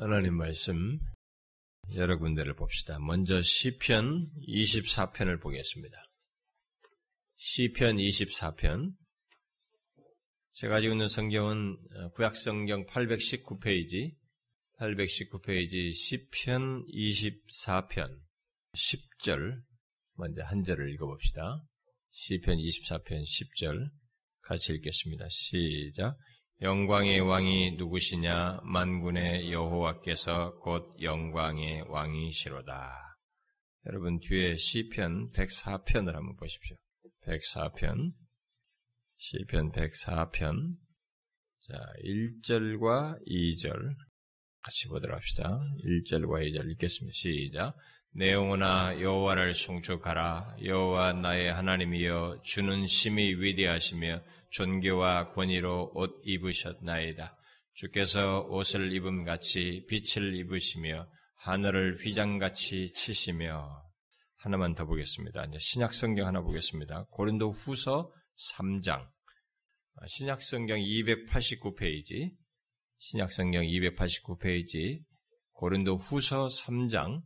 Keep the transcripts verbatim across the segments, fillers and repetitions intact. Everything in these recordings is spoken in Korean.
하나님 말씀 여러 군데를 봅시다. 먼저 시편 이십사 편을 보겠습니다. 시편 이십사 편. 제가 가지고 있는 성경은 구약성경 팔백십구 페이지, 팔백십구 페이지 시편 이십사 편 십 절 먼저 한 절을 읽어봅시다. 시편 이십사 편 십 절 같이 읽겠습니다. 시작. 영광의 왕이 누구시냐? 만군의 여호와께서 곧 영광의 왕이시로다. 여러분 뒤에 시편 백사 편을 한번 보십시오. 백사 편, 시편 백사 편, 자 일 절과 이 절 같이 보도록 합시다. 일 절과 이 절 읽겠습니다. 시작. 내 영혼아 여호와를 송축하라. 여호와 나의 하나님이여 주는 심히 위대하시며 존귀와 권위로 옷 입으셨나이다. 주께서 옷을 입음같이 빛을 입으시며 하늘을 휘장같이 치시며. 하나만 더 보겠습니다. 이제 신약성경 하나 보겠습니다. 고린도 후서 삼 장, 신약성경 이백팔십구 페이지, 신약성경 이백팔십구 페이지 고린도 후서 삼 장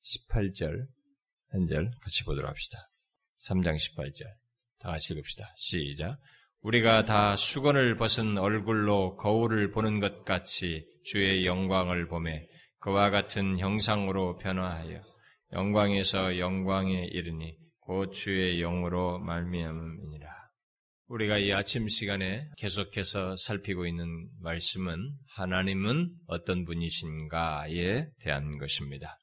십팔 절 한 절 같이 보도록 합시다. 삼 장 십팔 절 다 같이 읽읍시다. 시작. 우리가 다 수건을 벗은 얼굴로 거울을 보는 것 같이 주의 영광을 보매 그와 같은 형상으로 변화하여 영광에서 영광에 이르니 곧 주의 영으로 말미암음이니라. 우리가 이 아침 시간에 계속해서 살피고 있는 말씀은 하나님은 어떤 분이신가에 대한 것입니다.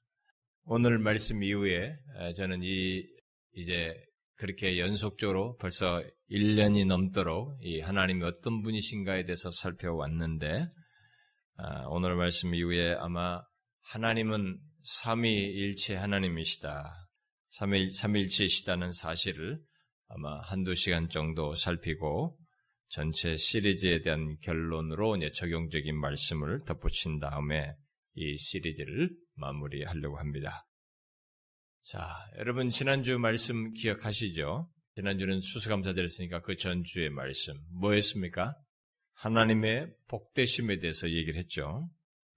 오늘 말씀 이후에 저는 이 이제 그렇게 연속적으로 벌써 일 년이 넘도록 이 하나님이 어떤 분이신가에 대해서 살펴왔는데, 오늘 말씀 이후에 아마 하나님은 삼위일체 하나님이시다, 삼위일체시다는 사실을 아마 한두 시간 정도 살피고 전체 시리즈에 대한 결론으로 이제 적용적인 말씀을 덧붙인 다음에 이 시리즈를 마무리하려고 합니다. 자, 여러분 지난주 말씀 기억하시죠? 지난주는 수수감사드렸으니까 그 전주의 말씀 뭐 했습니까? 하나님의 복되심에 대해서 얘기를 했죠.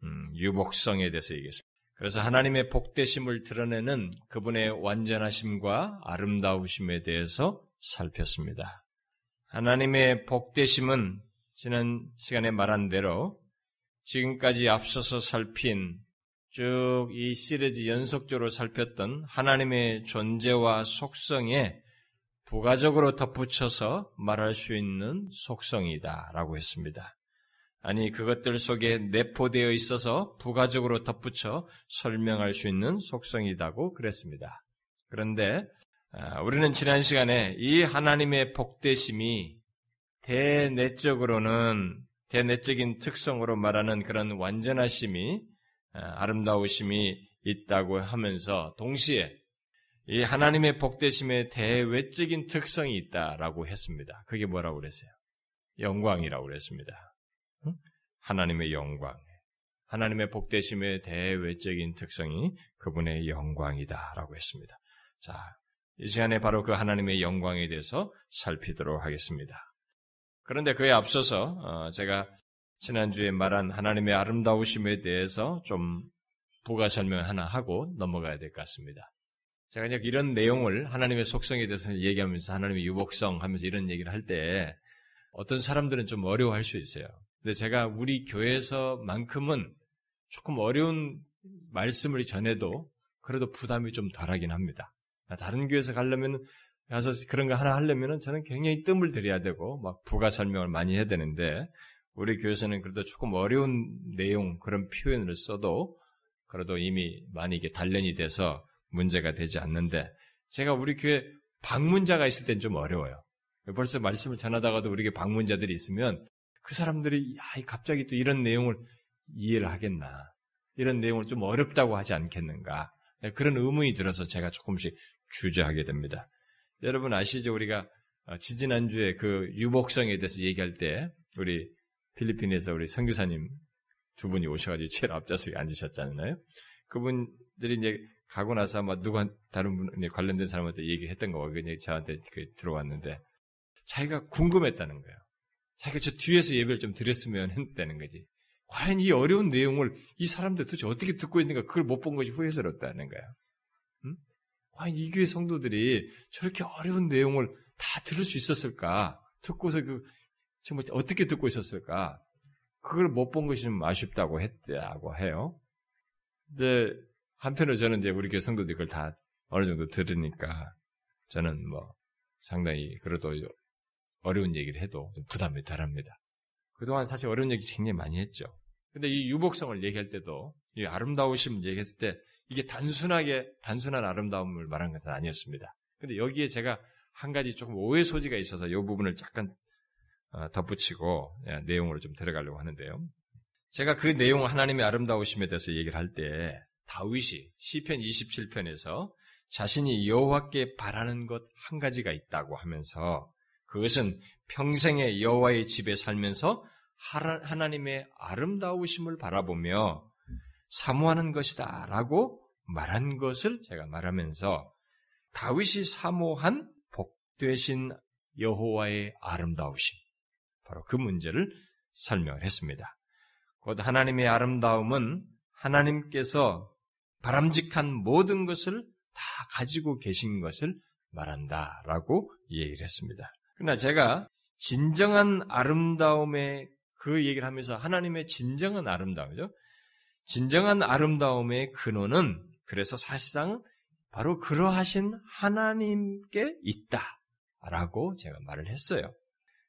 음, 유복성에 대해서 얘기했습니다. 그래서 하나님의 복되심을 드러내는 그분의 완전하심과 아름다우심에 대해서 살폈습니다. 하나님의 복되심은 지난 시간에 말한 대로 지금까지 앞서서 살핀 쭉 이 시리즈 연속적으로 살폈던 하나님의 존재와 속성에 부가적으로 덧붙여서 말할 수 있는 속성이다라고 했습니다. 아니 그것들 속에 내포되어 있어서 부가적으로 덧붙여 설명할 수 있는 속성이다고 그랬습니다. 그런데 우리는 지난 시간에 이 하나님의 복되심이 대내적으로는 대내적인 특성으로 말하는 그런 완전하심이 아름다우심이 있다고 하면서 동시에 이 하나님의 복되심의 대외적인 특성이 있다라고 했습니다. 그게 뭐라고 그랬어요? 영광이라고 그랬습니다. 하나님의 영광, 하나님의 복되심의 대외적인 특성이 그분의 영광이다라고 했습니다. 자, 이 시간에 바로 그 하나님의 영광에 대해서 살피도록 하겠습니다. 그런데 그에 앞서서 제가 지난주에 말한 하나님의 아름다우심에 대해서 좀 부가 설명 하나 하고 넘어가야 될 것 같습니다. 제가 이제 이런 내용을 하나님의 속성에 대해서 얘기하면서 하나님의 유복성 하면서 이런 얘기를 할 때 어떤 사람들은 좀 어려워할 수 있어요. 근데 제가 우리 교회에서만큼은 조금 어려운 말씀을 전해도 그래도 부담이 좀 덜하긴 합니다. 다른 교회에서 가려면 가서 그런 거 하나 하려면 저는 굉장히 뜸을 들여야 되고 막 부가 설명을 많이 해야 되는데 우리 교회에서는 그래도 조금 어려운 내용, 그런 표현을 써도 그래도 이미 많이 이게 단련이 돼서 문제가 되지 않는데 제가 우리 교회 방문자가 있을 땐 좀 어려워요. 벌써 말씀을 전하다가도 우리 교회 방문자들이 있으면 그 사람들이 야, 갑자기 또 이런 내용을 이해를 하겠나, 이런 내용을 좀 어렵다고 하지 않겠는가, 그런 의문이 들어서 제가 조금씩 주저하게 됩니다. 여러분 아시죠? 우리가 지지난주에 그 유복성에 대해서 얘기할 때 우리 필리핀에서 우리 선교사님 두 분이 오셔가지고 제일 앞좌석에 앉으셨잖아요. 그분들이 이제 가고 나서 아마 누구 한, 다른 분, 관련된 사람한테 얘기했던 거고, 그냥 저한테 들어왔는데, 자기가 궁금했다는 거예요. 자기가 저 뒤에서 예배를 좀 드렸으면 했다는 거지. 과연 이 어려운 내용을 이 사람들 도대체 어떻게 듣고 있는가, 그걸 못 본 것이 후회스럽다는 거야. 음? 과연 이 교회 성도들이 저렇게 어려운 내용을 다 들을 수 있었을까? 듣고서 그 정말 어떻게 듣고 있었을까? 그걸 못 본 것이 좀 아쉽다고 했다고 해요. 이제 한편으로 저는 이제 우리 교회 성도들이 그걸 다 어느 정도 들으니까 저는 뭐 상당히 그래도 어려운 얘기를 해도 부담이 덜합니다. 그동안 사실 어려운 얘기 굉장히 많이 했죠. 근데 이 유복성을 얘기할 때도 이 아름다우심을 얘기했을 때 이게 단순하게 단순한 아름다움을 말한 것은 아니었습니다. 근데 여기에 제가 한 가지 조금 오해 소지가 있어서 이 부분을 잠깐 덧붙이고 내용으로 좀 들어가려고 하는데요. 제가 그 내용 하나님의 아름다우심에 대해서 얘기를 할 때 다윗이 시편 이십칠 편에서 자신이 여호와께 바라는 것 한 가지가 있다고 하면서 그것은 평생에 여호와의 집에 살면서 하나님의 아름다우심을 바라보며 사모하는 것이다 라고 말한 것을 제가 말하면서 다윗이 사모한 복되신 여호와의 아름다우심, 바로 그 문제를 설명을 했습니다. 곧 하나님의 아름다움은 하나님께서 바람직한 모든 것을 다 가지고 계신 것을 말한다 라고 얘기를 했습니다. 그러나 제가 진정한 아름다움의 그 얘기를 하면서 하나님의 진정한 아름다움이죠. 진정한 아름다움의 근원은 그래서 사실상 바로 그러하신 하나님께 있다라고 제가 말을 했어요.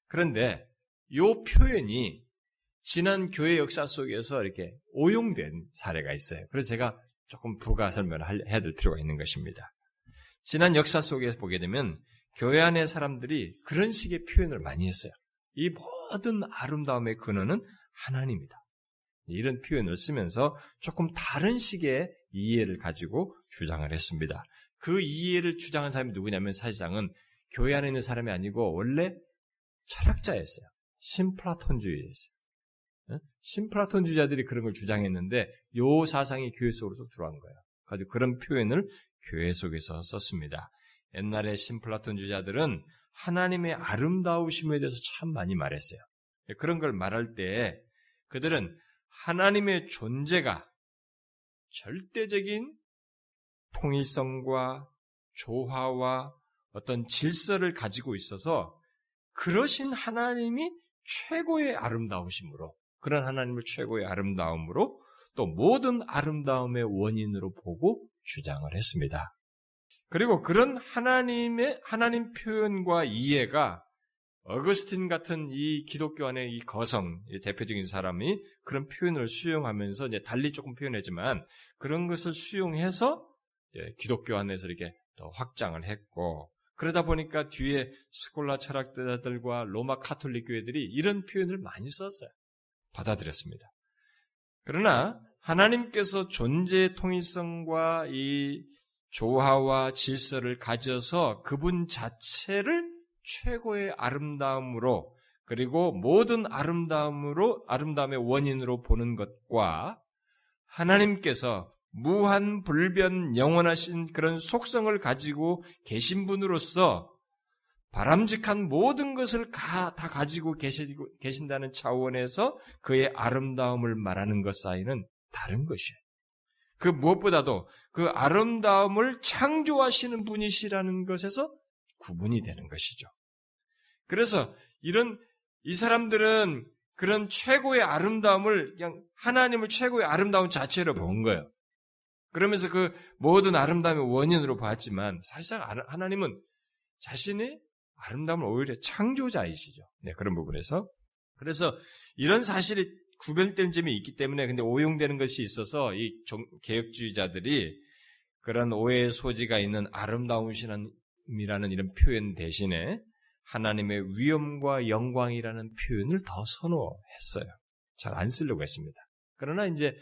그런데 이 표현이 지난 교회 역사 속에서 이렇게 오용된 사례가 있어요. 그래서 제가 조금 부가 설명을 해야 될 필요가 있는 것입니다. 지난 역사 속에서 보게 되면 교회 안의 사람들이 그런 식의 표현을 많이 했어요. 이 모든 아름다움의 근원은 하나님이다. 이런 표현을 쓰면서 조금 다른 식의 이해를 가지고 주장을 했습니다. 그 이해를 주장한 사람이 누구냐면 사실상은 교회 안에 있는 사람이 아니고 원래 철학자였어요. 신플라톤주의였어요. 신플라톤주의자들이 그런 걸 주장했는데 이 사상이 교회 속으로 쏙 들어간 거예요. 그래서 그런 표현을 교회 속에서 썼습니다. 옛날에 신플라톤주의자들은 하나님의 아름다우심에 대해서 참 많이 말했어요. 그런 걸 말할 때 그들은 하나님의 존재가 절대적인 통일성과 조화와 어떤 질서를 가지고 있어서 그러신 하나님이 최고의 아름다우심으로, 그런 하나님을 최고의 아름다움으로 또 모든 아름다움의 원인으로 보고 주장을 했습니다. 그리고 그런 하나님의, 하나님 표현과 이해가 어거스틴 같은 이 기독교 안의 이 거성, 이 대표적인 사람이 그런 표현을 수용하면서 이제 달리 조금 표현했지만 그런 것을 수용해서 기독교 안에서 이렇게 더 확장을 했고, 그러다 보니까 뒤에 스콜라 철학자들과 로마 카톨릭 교회들이 이런 표현을 많이 썼어요. 받아들였습니다. 그러나 하나님께서 존재의 통일성과 이 조화와 질서를 가져서 그분 자체를 최고의 아름다움으로, 그리고 모든 아름다움으로, 아름다움의 원인으로 보는 것과 하나님께서 무한 불변 영원하신 그런 속성을 가지고 계신 분으로서 바람직한 모든 것을 다 가지고 계신다는 차원에서 그의 아름다움을 말하는 것 사이는 다른 것이에요. 그 무엇보다도 그 아름다움을 창조하시는 분이시라는 것에서 구분이 되는 것이죠. 그래서 이런, 이 사람들은 그런 최고의 아름다움을 그냥 하나님을 최고의 아름다움 자체로 본 거예요. 그러면서 그 모든 아름다움의 원인으로 봤지만 사실상 하나님은 자신의 아름다움을 오히려 창조자이시죠. 네, 그런 부분에서. 그래서 이런 사실이 구별된 점이 있기 때문에, 근데 오용되는 것이 있어서 이 개혁주의자들이 그런 오해의 소지가 있는 아름다움이라는 이런 표현 대신에 하나님의 위엄과 영광이라는 표현을 더 선호했어요. 잘 안 쓰려고 했습니다. 그러나 이제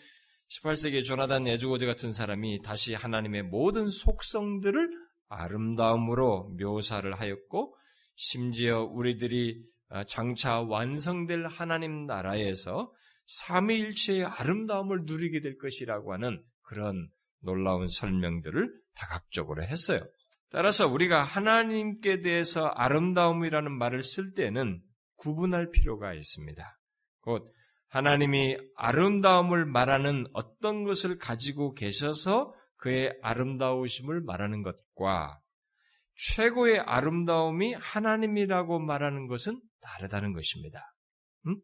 십팔 세기 조나단 에즈고즈 같은 사람이 다시 하나님의 모든 속성들을 아름다움으로 묘사를 하였고, 심지어 우리들이 장차 완성될 하나님 나라에서 삼위일체의 아름다움을 누리게 될 것이라고 하는 그런 놀라운 설명들을 다각적으로 했어요. 따라서 우리가 하나님께 대해서 아름다움이라는 말을 쓸 때는 구분할 필요가 있습니다. 곧 하나님이 아름다움을 말하는 어떤 것을 가지고 계셔서 그의 아름다우심을 말하는 것과 최고의 아름다움이 하나님이라고 말하는 것은 다르다는 것입니다. 음?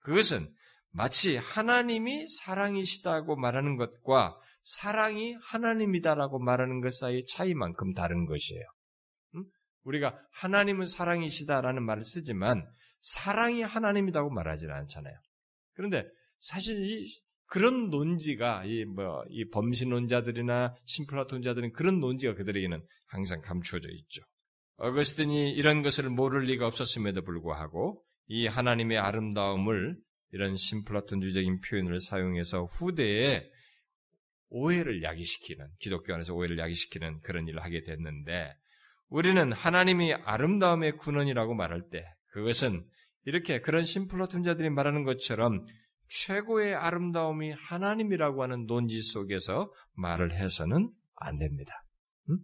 그것은 마치 하나님이 사랑이시다고 말하는 것과 사랑이 하나님이다라고 말하는 것 사이의 차이만큼 다른 것이에요. 음? 우리가 하나님은 사랑이시다라는 말을 쓰지만 사랑이 하나님이라고 말하지는 않잖아요. 그런데 사실 이 그런 논지가 이 뭐 이 범신론자들이나 신플라톤자들은 그런 논지가 그들에게는 항상 감추어져 있죠. 어거스틴이 이런 것을 모를 리가 없었음에도 불구하고 이 하나님의 아름다움을 이런 신플라톤주의적인 표현을 사용해서 후대에 오해를 야기시키는, 기독교 안에서 오해를 야기시키는 그런 일을 하게 됐는데, 우리는 하나님이 아름다움의 군원이라고 말할 때 그것은 이렇게 그런 신플라톤자들이 말하는 것처럼 최고의 아름다움이 하나님이라고 하는 논지 속에서 말을 해서는 안 됩니다. 음?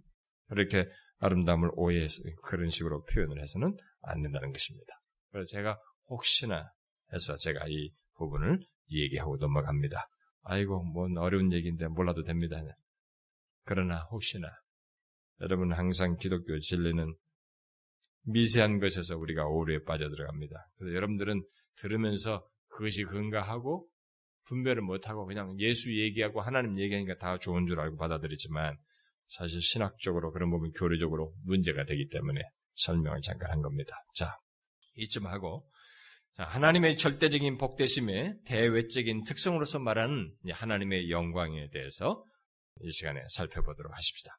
그렇게 아름다움을 오해해서 그런 식으로 표현을 해서는 안 된다는 것입니다. 그래서 제가 혹시나 해서 제가 이 부분을 얘기하고 넘어갑니다. 아이고, 뭔 어려운 얘기인데 몰라도 됩니다. 그러나 혹시나 여러분, 항상 기독교 진리는 미세한 것에서 우리가 오류에 빠져들어갑니다. 그래서 여러분들은 들으면서 그것이 그런가 하고 분별을 못하고 그냥 예수 얘기하고 하나님 얘기하니까 다 좋은 줄 알고 받아들이지만, 사실 신학적으로 그런 부분 교리적으로 문제가 되기 때문에 설명을 잠깐 한 겁니다. 자, 이쯤 하고, 자, 하나님의 절대적인 복되심의 대외적인 특성으로서 말하는 하나님의 영광에 대해서 이 시간에 살펴보도록 하십시다.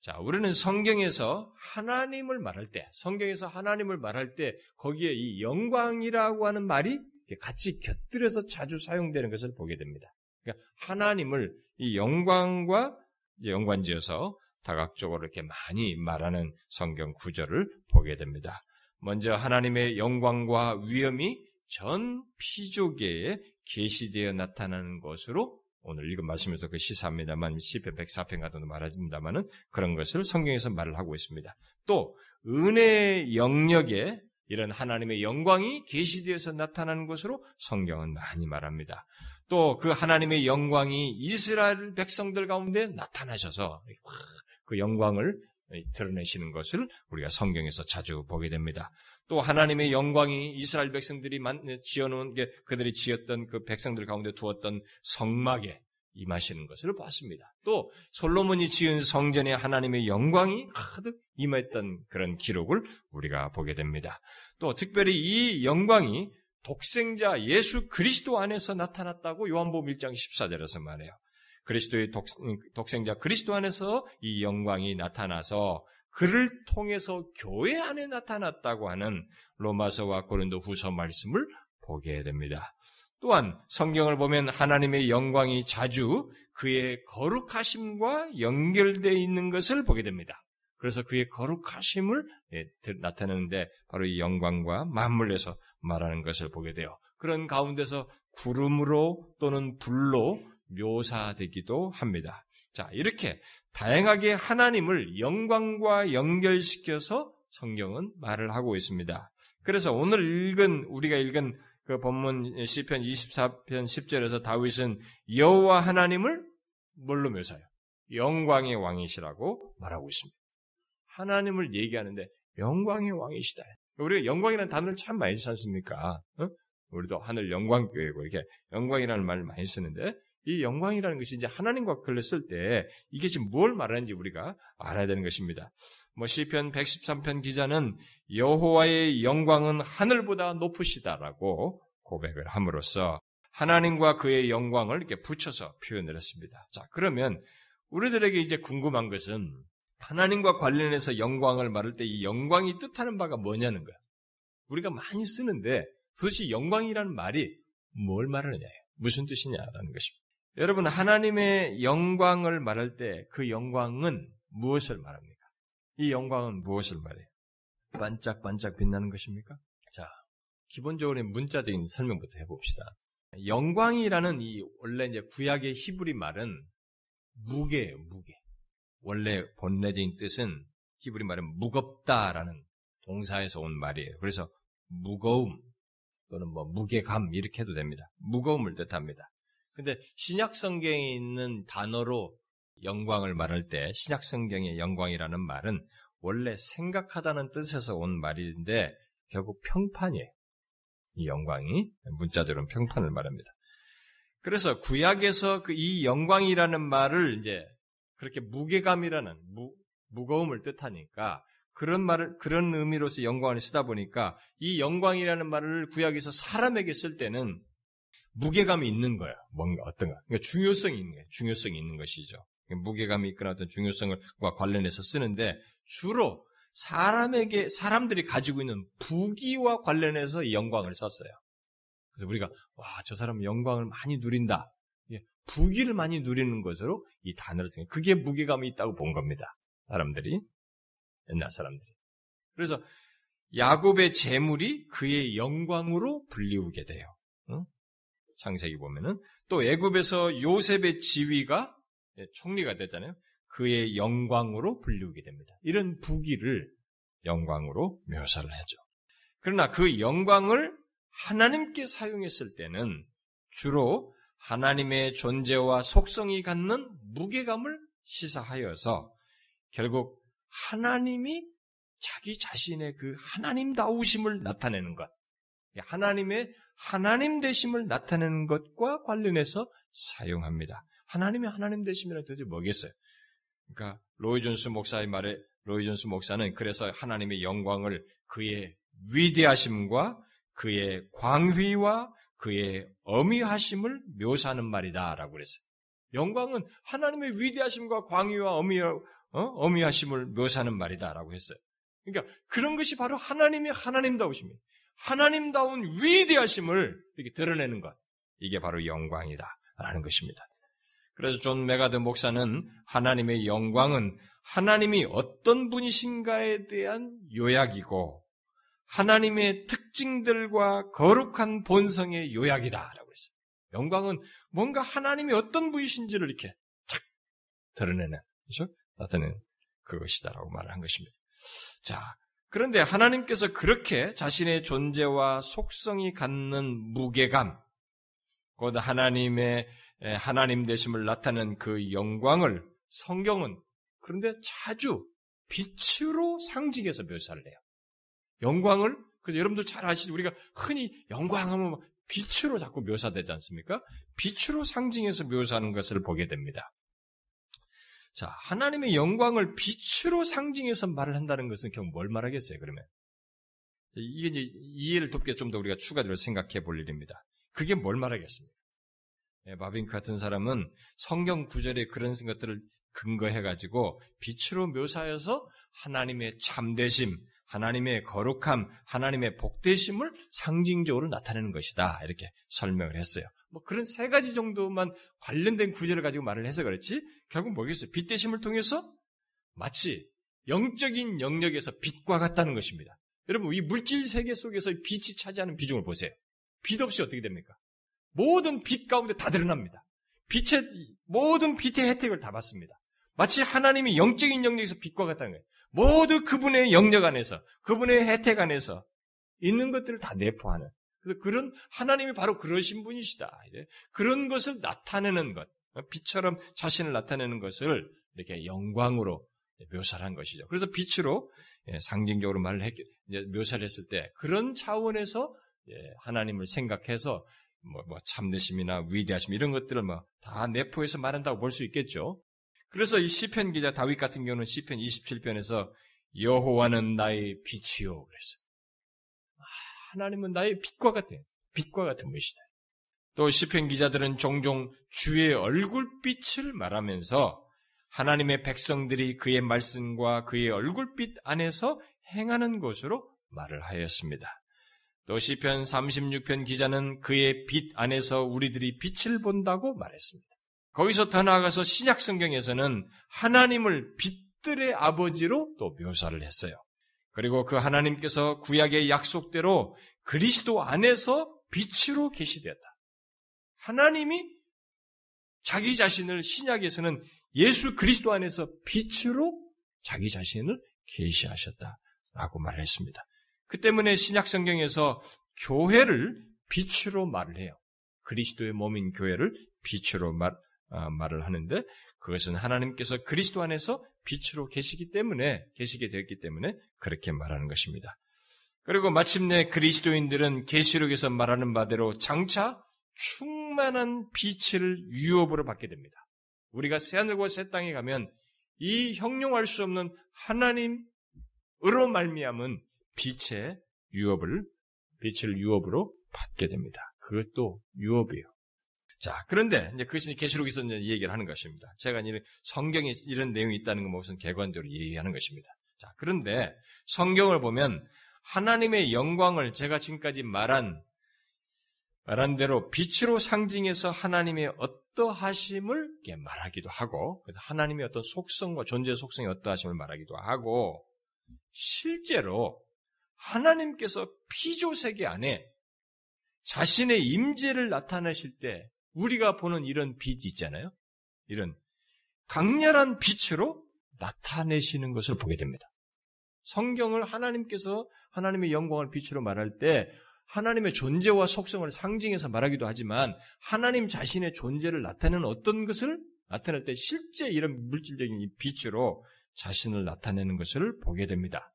자, 우리는 성경에서 하나님을 말할 때, 성경에서 하나님을 말할 때 거기에 이 영광이라고 하는 말이 같이 곁들여서 자주 사용되는 것을 보게 됩니다. 그러니까 하나님을 이 영광과 연관지어서 다각적으로 이렇게 많이 말하는 성경 구절을 보게 됩니다. 먼저 하나님의 영광과 위엄이 전 피조계에 계시되어 나타나는 것으로, 오늘 읽은 말씀에서 그 시사입니다만 시편 백사 편 같은 것도 말합니다만은 그런 것을 성경에서 말을 하고 있습니다. 또 은혜의 영역에 이런 하나님의 영광이 계시되어서 나타나는 것으로 성경은 많이 말합니다. 또 그 하나님의 영광이 이스라엘 백성들 가운데 나타나셔서 그 영광을 드러내시는 것을 우리가 성경에서 자주 보게 됩니다. 또 하나님의 영광이 이스라엘 백성들이 지어놓은 게, 그들이 지었던 그 백성들 가운데 두었던 성막에 임하시는 것을 봤습니다. 또 솔로몬이 지은 성전에 하나님의 영광이 가득 임했던 그런 기록을 우리가 보게 됩니다. 또 특별히 이 영광이 독생자 예수 그리스도 안에서 나타났다고 요한복음 일 장 십사 절에서 말해요. 그리스도의 독, 독생자 그리스도 안에서 이 영광이 나타나서 그를 통해서 교회 안에 나타났다고 하는 로마서와 고린도 후서 말씀을 보게 됩니다. 또한 성경을 보면 하나님의 영광이 자주 그의 거룩하심과 연결되어 있는 것을 보게 됩니다. 그래서 그의 거룩하심을 나타내는데 바로 이 영광과 맞물려서 말하는 것을 보게 돼요. 그런 가운데서 구름으로 또는 불로 묘사되기도 합니다. 자, 이렇게 다양하게 하나님을 영광과 연결시켜서 성경은 말을 하고 있습니다. 그래서 오늘 읽은, 우리가 읽은 그 본문 시편 이십사 편 십 절에서 다윗은 여호와 하나님을 뭘로 묘사해요? 영광의 왕이시라고 말하고 있습니다. 하나님을 얘기하는데 영광의 왕이시다. 우리가 영광이라는 단어를 참 많이 쓰지 않습니까? 어? 우리도 하늘 영광교회고 이렇게 영광이라는 말을 많이 쓰는데, 이 영광이라는 것이 이제 하나님과 글을 쓸 때 이게 지금 뭘 말하는지 우리가 알아야 되는 것입니다. 뭐 시편 백십삼 편 기자는 여호와의 영광은 하늘보다 높으시다라고 고백을 함으로써 하나님과 그의 영광을 이렇게 붙여서 표현을 했습니다. 자, 그러면 우리들에게 이제 궁금한 것은 하나님과 관련해서 영광을 말할 때 이 영광이 뜻하는 바가 뭐냐는 거야. 우리가 많이 쓰는데 도대체 영광이라는 말이 뭘 말하느냐예요. 무슨 뜻이냐라는 것입니다. 여러분, 하나님의 영광을 말할 때 그 영광은 무엇을 말합니까? 이 영광은 무엇을 말해요? 반짝반짝 빛나는 것입니까? 자, 기본적으로 문자적인 설명부터 해봅시다. 영광이라는 이 원래 이제 구약의 히브리 말은 무게예요, 무게. 원래 본래적인 뜻은 히브리 말은 무겁다라는 동사에서 온 말이에요. 그래서 무거움, 또는 뭐 무게감 이렇게 해도 됩니다. 무거움을 뜻합니다. 근데 신약 성경에 있는 단어로 영광을 말할 때 신약 성경의 영광이라는 말은 원래 생각하다는 뜻에서 온 말인데 결국 평판이에요. 이 영광이 문자대로는 평판을 말합니다. 그래서 구약에서 그 이 영광이라는 말을 이제 그렇게 무게감이라는 무, 무거움을 뜻하니까 그런 말을 그런 의미로서 영광을 쓰다 보니까 이 영광이라는 말을 구약에서 사람에게 쓸 때는 무게감이 있는 거야. 뭔가 어떤가. 그러니까 중요성이 있는 거예요. 중요성이 있는 것이죠. 무게감이 있거나 어떤 중요성과 관련해서 쓰는데 주로 사람에게 사람들이 가지고 있는 부귀와 관련해서 이 영광을 썼어요. 그래서 우리가 와, 저 사람은 영광을 많이 누린다. 부귀를 많이 누리는 것으로 이 단어를 쓰는 그게 무게감이 있다고 본 겁니다. 사람들이 옛날 사람들이. 그래서 야곱의 재물이 그의 영광으로 불리우게 돼요. 응? 창세기 보면은 또 애굽에서 요셉의 지위가 총리가 됐잖아요. 그의 영광으로 불리우게 됩니다. 이런 부귀를 영광으로 묘사를 하죠. 그러나 그 영광을 하나님께 사용했을 때는 주로 하나님의 존재와 속성이 갖는 무게감을 시사하여서 결국 하나님이 자기 자신의 그 하나님다우심을 나타내는 것, 하나님의 하나님 되심을 나타내는 것과 관련해서 사용합니다. 하나님의 하나님 되심이라는 뜻이 뭐겠어요? 그러니까 로이 존스 목사의 말에 로이 존스 목사는 그래서 하나님의 영광을 그의 위대하심과 그의 광휘와 그의 어미하심을 묘사하는 말이다라고 그랬어요. 영광은 하나님의 위대하심과 광휘와 어미 어? 어미하심을 묘사하는 말이다라고 했어요. 그러니까 그런 것이 바로 하나님의 하나님다우심이에요. 하나님다운 위대하심을 이렇게 드러내는 것. 이게 바로 영광이다라는 것입니다. 그래서 존 메가드 목사는 하나님의 영광은 하나님이 어떤 분이신가에 대한 요약이고 하나님의 특징들과 거룩한 본성의 요약이다라고 했어요. 영광은 뭔가 하나님이 어떤 분이신지를 이렇게 착 드러내는, 그렇죠? 나타내는 그것이다라고 말을 한 것입니다. 자, 그런데 하나님께서 그렇게 자신의 존재와 속성이 갖는 무게감, 곧 하나님의 하나님 되심을 나타내는 그 영광을 성경은 그런데 자주 빛으로 상징해서 묘사를 해요. 영광을 그래서 여러분들 잘 아시죠? 우리가 흔히 영광하면 빛으로 자꾸 묘사되지 않습니까? 빛으로 상징해서 묘사하는 것을 보게 됩니다. 자, 하나님의 영광을 빛으로 상징해서 말을 한다는 것은 결국 뭘 말하겠어요? 그러면 이게 이제 이해를 돕게 좀 더 우리가 추가적으로 생각해 볼 일입니다. 그게 뭘 말하겠습니까? 예, 바빙크 같은 사람은 성경 구절에 그런 것들을 근거해가지고 빛으로 묘사해서 하나님의 참되심, 하나님의 거룩함, 하나님의 복되심을 상징적으로 나타내는 것이다. 이렇게 설명을 했어요. 뭐 그런 세 가지 정도만 관련된 구절을 가지고 말을 해서 그렇지 결국 뭐겠어요? 빛되심을 통해서 마치 영적인 영역에서 빛과 같다는 것입니다. 여러분 이 물질 세계 속에서 빛이 차지하는 비중을 보세요. 빛 없이 어떻게 됩니까? 모든 빛 가운데 다 드러납니다. 빛의 모든 빛의 혜택을 다 받습니다. 마치 하나님이 영적인 영역에서 빛과 같다는 거예요. 모두 그분의 영역 안에서, 그분의 혜택 안에서 있는 것들을 다 내포하는. 그래서 그런 하나님이 바로 그러신 분이시다. 그런 것을 나타내는 것, 빛처럼 자신을 나타내는 것을 이렇게 영광으로 묘사를 한 것이죠. 그래서 빛으로 상징적으로 말을 했, 묘사를 했을 때 그런 차원에서 하나님을 생각해서 뭐, 뭐 참되심이나 위대하심 이런 것들을 뭐 다 내포해서 말한다고 볼 수 있겠죠. 그래서 이 시편 기자 다윗 같은 경우는 시편 이십칠 편에서 여호와는 나의 빛이요 그랬어요. 하나님은 나의 빛과 같아요. 빛과 같은 분이시다. 또 시편 기자들은 종종 주의 얼굴빛을 말하면서 하나님의 백성들이 그의 말씀과 그의 얼굴빛 안에서 행하는 것으로 말을 하였습니다. 또 시편 삼십육 편 기자는 그의 빛 안에서 우리들이 빛을 본다고 말했습니다. 거기서 더 나아가서 신약 성경에서는 하나님을 빛들의 아버지로 또 묘사를 했어요. 그리고 그 하나님께서 구약의 약속대로 그리스도 안에서 빛으로 계시되었다. 하나님이 자기 자신을 신약에서는 예수 그리스도 안에서 빛으로 자기 자신을 계시하셨다라고 말했습니다. 그 때문에 신약 성경에서 교회를 빛으로 말을 해요. 그리스도의 몸인 교회를 빛으로 말, 아, 말을 하는데 그것은 하나님께서 그리스도 안에서 빛으로 계시기 때문에 계시게 되었기 때문에 그렇게 말하는 것입니다. 그리고 마침내 그리스도인들은 계시록에서 말하는 바대로 장차 충만한 빛을 유업으로 받게 됩니다. 우리가 새하늘과 새 땅에 가면 이 형용할 수 없는 하나님으로 말미암은 빛의 유업을 빛을 유업으로 받게 됩니다. 그것도 유업이에요. 자, 그런데 이제 그것이 계시록에서 이제 얘기를 하는 것입니다. 제가 이런 성경에 이런 내용이 있다는 건 무슨 개관적으로 얘기하는 것입니다. 자, 그런데 성경을 보면 하나님의 영광을 제가 지금까지 말한 말한 대로 빛으로 상징해서 하나님의 어떠하심을 말하기도 하고, 그래서 하나님의 어떤 속성과 존재의 속성의 어떠하심을 말하기도 하고, 실제로 하나님께서 피조세계 안에 자신의 임재를 나타내실 때 우리가 보는 이런 빛이 있잖아요. 이런 강렬한 빛으로 나타내시는 것을 보게 됩니다. 성경을 하나님께서 하나님의 영광을 빛으로 말할 때 하나님의 존재와 속성을 상징해서 말하기도 하지만 하나님 자신의 존재를 나타내는 어떤 것을 나타낼 때 실제 이런 물질적인 이 빛으로 자신을 나타내는 것을 보게 됩니다.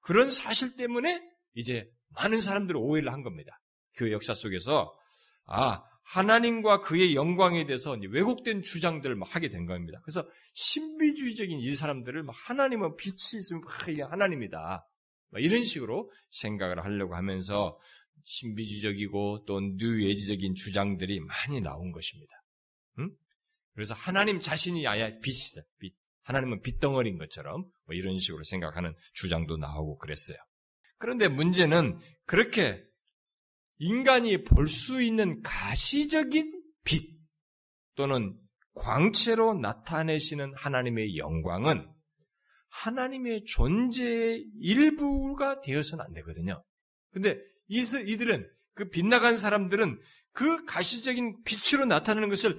그런 사실 때문에 이제 많은 사람들이 오해를 한 겁니다. 교회 역사 속에서 아 하나님과 그의 영광에 대해서 이제 왜곡된 주장들을 막 하게 된 겁니다. 그래서 신비주의적인 이 사람들을 막 하나님은 빛이 있으면 아, 이게 하나님이다. 막 이런 식으로 생각을 하려고 하면서 신비주의적이고 또 뉴에이지적인 주장들이 많이 나온 것입니다. 응? 그래서 하나님 자신이 아예 빛이다. 빛. 하나님은 빛덩어리인 것처럼 뭐 이런 식으로 생각하는 주장도 나오고 그랬어요. 그런데 문제는 그렇게 인간이 볼 수 있는 가시적인 빛 또는 광채로 나타내시는 하나님의 영광은 하나님의 존재의 일부가 되어서는 안 되거든요. 근데 이들은 그 빗나간 사람들은 그 가시적인 빛으로 나타내는 것을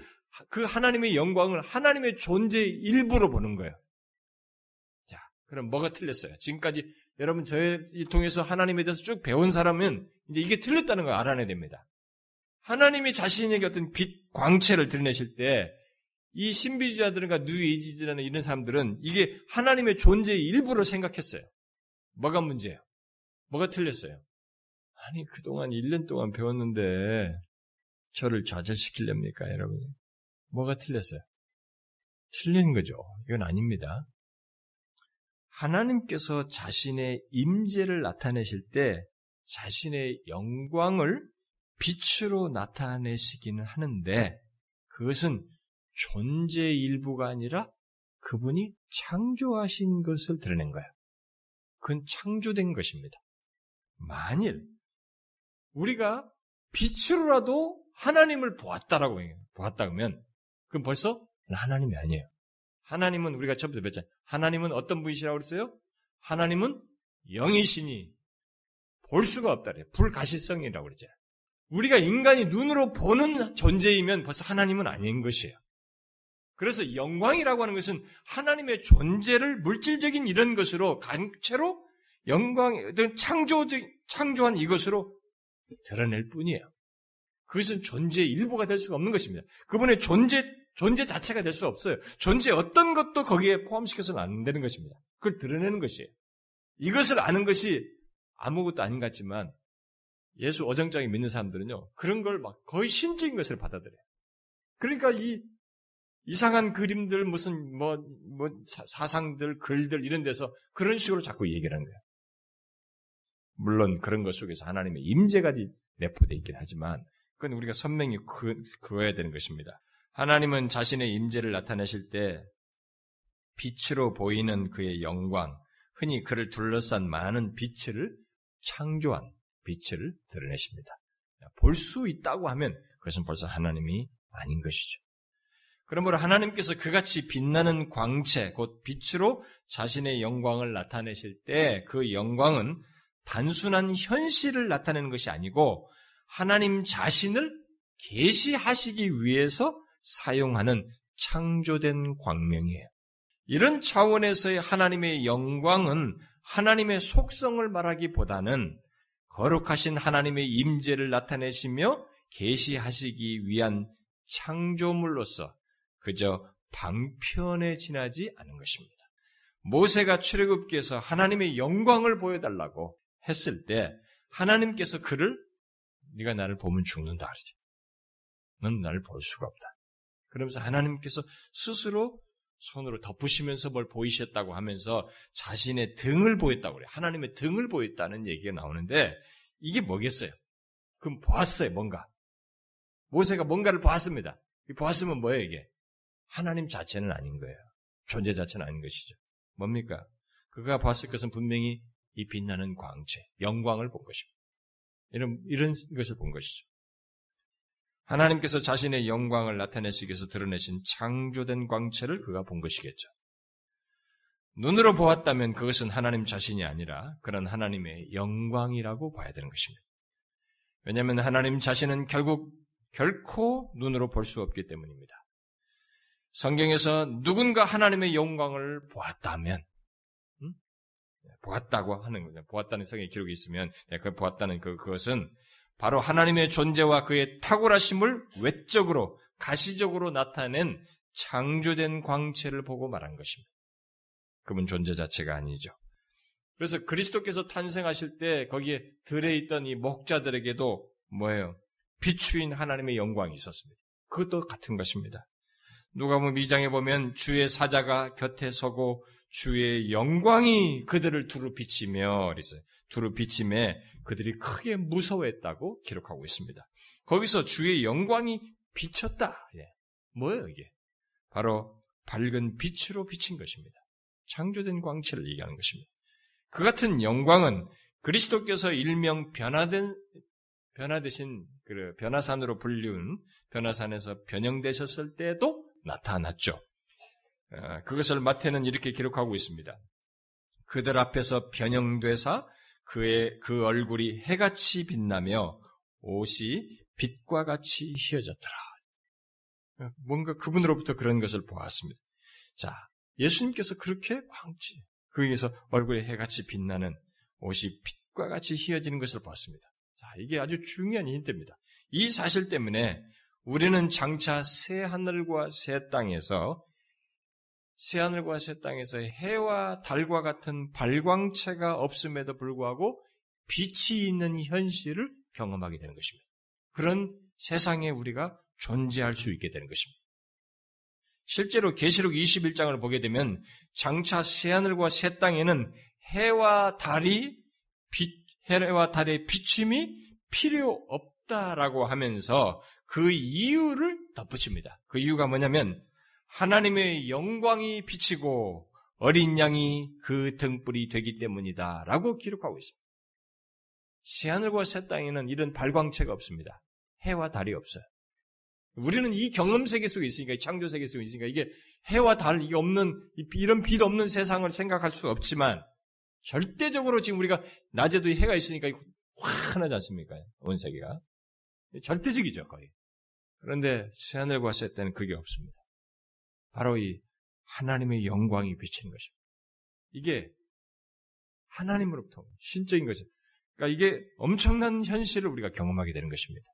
그 하나님의 영광을 하나님의 존재의 일부로 보는 거예요. 자, 그럼 뭐가 틀렸어요? 지금까지 여러분 저를 통해서 하나님에 대해서 쭉 배운 사람은 이제 이게 틀렸다는 걸 알아내야 됩니다. 하나님이 자신에게 어떤 빛, 광채를 드러내실 때 이 신비주의자들과 뉴에이지라는 이런 사람들은 이게 하나님의 존재의 일부로 생각했어요. 뭐가 문제예요? 뭐가 틀렸어요? 아니 그동안 일 년 동안 배웠는데 저를 좌절시키렵니까 여러분? 뭐가 틀렸어요? 틀린 거죠. 이건 아닙니다. 하나님께서 자신의 임재를 나타내실 때 자신의 영광을 빛으로 나타내시기는 하는데 그것은 존재의 일부가 아니라 그분이 창조하신 것을 드러낸 거예요. 그건 창조된 것입니다. 만일 우리가 빛으로라도 하나님을 보았다라고 해요. 보았다 그러면 그럼 벌써 하나님이 아니에요. 하나님은 우리가 처음부터 배웠잖아요. 하나님은 어떤 분이시라고 그랬어요? 하나님은 영이시니 볼 수가 없다 그래요. 불가시성이라고 그랬잖아요. 우리가 인간이 눈으로 보는 존재이면 벌써 하나님은 아닌 것이에요. 그래서 영광이라고 하는 것은 하나님의 존재를 물질적인 이런 것으로 간체로 영광, 창조적, 창조한 이것으로 드러낼 뿐이에요. 그것은 존재의 일부가 될 수가 없는 것입니다. 그분의 존재 존재 자체가 될 수 없어요. 존재 어떤 것도 거기에 포함시켜서는 안 되는 것입니다. 그걸 드러내는 것이에요. 이것을 아는 것이 아무것도 아닌 것 같지만 예수 어정쩡히 믿는 사람들은요. 그런 걸 막 거의 신적인 것을 받아들여요. 그러니까 이 이상한 그림들 무슨 뭐, 뭐 사상들 글들 이런 데서 그런 식으로 자꾸 얘기를 하는 거예요. 물론 그런 것 속에서 하나님의 임재가 내포되어 있긴 하지만 그건 우리가 선명히 그, 그어야 되는 것입니다. 하나님은 자신의 임재를 나타내실 때 빛으로 보이는 그의 영광, 흔히 그를 둘러싼 많은 빛을 창조한 빛을 드러내십니다. 볼 수 있다고 하면 그것은 벌써 하나님이 아닌 것이죠. 그러므로 하나님께서 그같이 빛나는 광채, 곧 빛으로 자신의 영광을 나타내실 때 그 영광은 단순한 현실을 나타내는 것이 아니고 하나님 자신을 계시하시기 위해서 사용하는 창조된 광명이에요. 이런 차원에서의 하나님의 영광은 하나님의 속성을 말하기보다는 거룩하신 하나님의 임재를 나타내시며 계시하시기 위한 창조물로서 그저 방편에 지나지 않은 것입니다. 모세가 출애굽기에서 하나님의 영광을 보여달라고 했을 때 하나님께서 그를 네가 나를 보면 죽는다 그러지. 넌 나를 볼 수가 없다. 그러면서 하나님께서 스스로 손으로 덮으시면서 뭘 보이셨다고 하면서 자신의 등을 보였다고 그래요. 하나님의 등을 보였다는 얘기가 나오는데 이게 뭐겠어요? 그럼 보았어요, 뭔가. 모세가 뭔가를 보았습니다. 보았으면 뭐예요, 이게? 하나님 자체는 아닌 거예요. 존재 자체는 아닌 것이죠. 뭡니까? 그가 봤을 것은 분명히 이 빛나는 광채, 영광을 본 것입니다. 이런, 이런 것을 본 것이죠. 하나님께서 자신의 영광을 나타내시기 위해서 드러내신 창조된 광채를 그가 본 것이겠죠. 눈으로 보았다면 그것은 하나님 자신이 아니라 그런 하나님의 영광이라고 봐야 되는 것입니다. 왜냐하면 하나님 자신은 결국 결코 눈으로 볼 수 없기 때문입니다. 성경에서 누군가 하나님의 영광을 보았다면 음? 보았다고 하는 거죠. 보았다는 성경의 기록이 있으면 그 보았다는 그, 그것은 바로 하나님의 존재와 그의 탁월하심을 외적으로, 가시적으로 나타낸 창조된 광채를 보고 말한 것입니다. 그분 존재 자체가 아니죠. 그래서 그리스도께서 탄생하실 때 거기에 들에 있던 이 목자들에게도 뭐예요? 비추인 하나님의 영광이 있었습니다. 그것도 같은 것입니다. 누가복음 이 장에 보면 주의 사자가 곁에 서고 주의 영광이 그들을 두루 비치며 그랬어요. 두루 비침에 그들이 크게 무서워했다고 기록하고 있습니다. 거기서 주의 영광이 비쳤다. 예. 뭐예요 이게? 바로 밝은 빛으로 비친 것입니다. 창조된 광채를 얘기하는 것입니다. 그 같은 영광은 그리스도께서 일명 변화된 변화되신 그 변화산으로 불리운 변화산에서 변형되셨을 때도 나타났죠. 그것을 마태는 이렇게 기록하고 있습니다. 그들 앞에서 변형되사 그의 그 얼굴이 해같이 빛나며 옷이 빛과 같이 휘어졌더라. 뭔가 그분으로부터 그런 것을 보았습니다. 자, 예수님께서 그렇게 광채, 거기에서 얼굴이 해같이 빛나는 옷이 빛과 같이 휘어지는 것을 보았습니다. 자, 이게 아주 중요한 힌트입니다. 이 사실 때문에 우리는 장차 새 하늘과 새 땅에서 새하늘과 새 땅에서 해와 달과 같은 발광체가 없음에도 불구하고 빛이 있는 현실을 경험하게 되는 것입니다. 그런 세상에 우리가 존재할 수 있게 되는 것입니다. 실제로 계시록 이십일 장을 보게 되면 장차 새하늘과 새 땅에는 해와 달이 빛, 해와 달의 비침이 필요 없다라고 하면서 그 이유를 덧붙입니다. 그 이유가 뭐냐면 하나님의 영광이 비치고 어린 양이 그 등불이 되기 때문이다 라고 기록하고 있습니다. 새하늘과 새 땅에는 이런 발광체가 없습니다. 해와 달이 없어요. 우리는 이 경험세계 속에 있으니까, 이 창조세계 속에 있으니까 이게 해와 달이 없는, 이런 빛 없는 세상을 생각할 수 없지만 절대적으로 지금 우리가 낮에도 해가 있으니까 확 나지 않습니까? 온 세계가. 절대적이죠 거의. 그런데 새하늘과 새 땅에는 그게 없습니다. 바로 이 하나님의 영광이 비치는 것입니다. 이게 하나님으로부터 신적인 것이 그러니까 이게 엄청난 현실을 우리가 경험하게 되는 것입니다.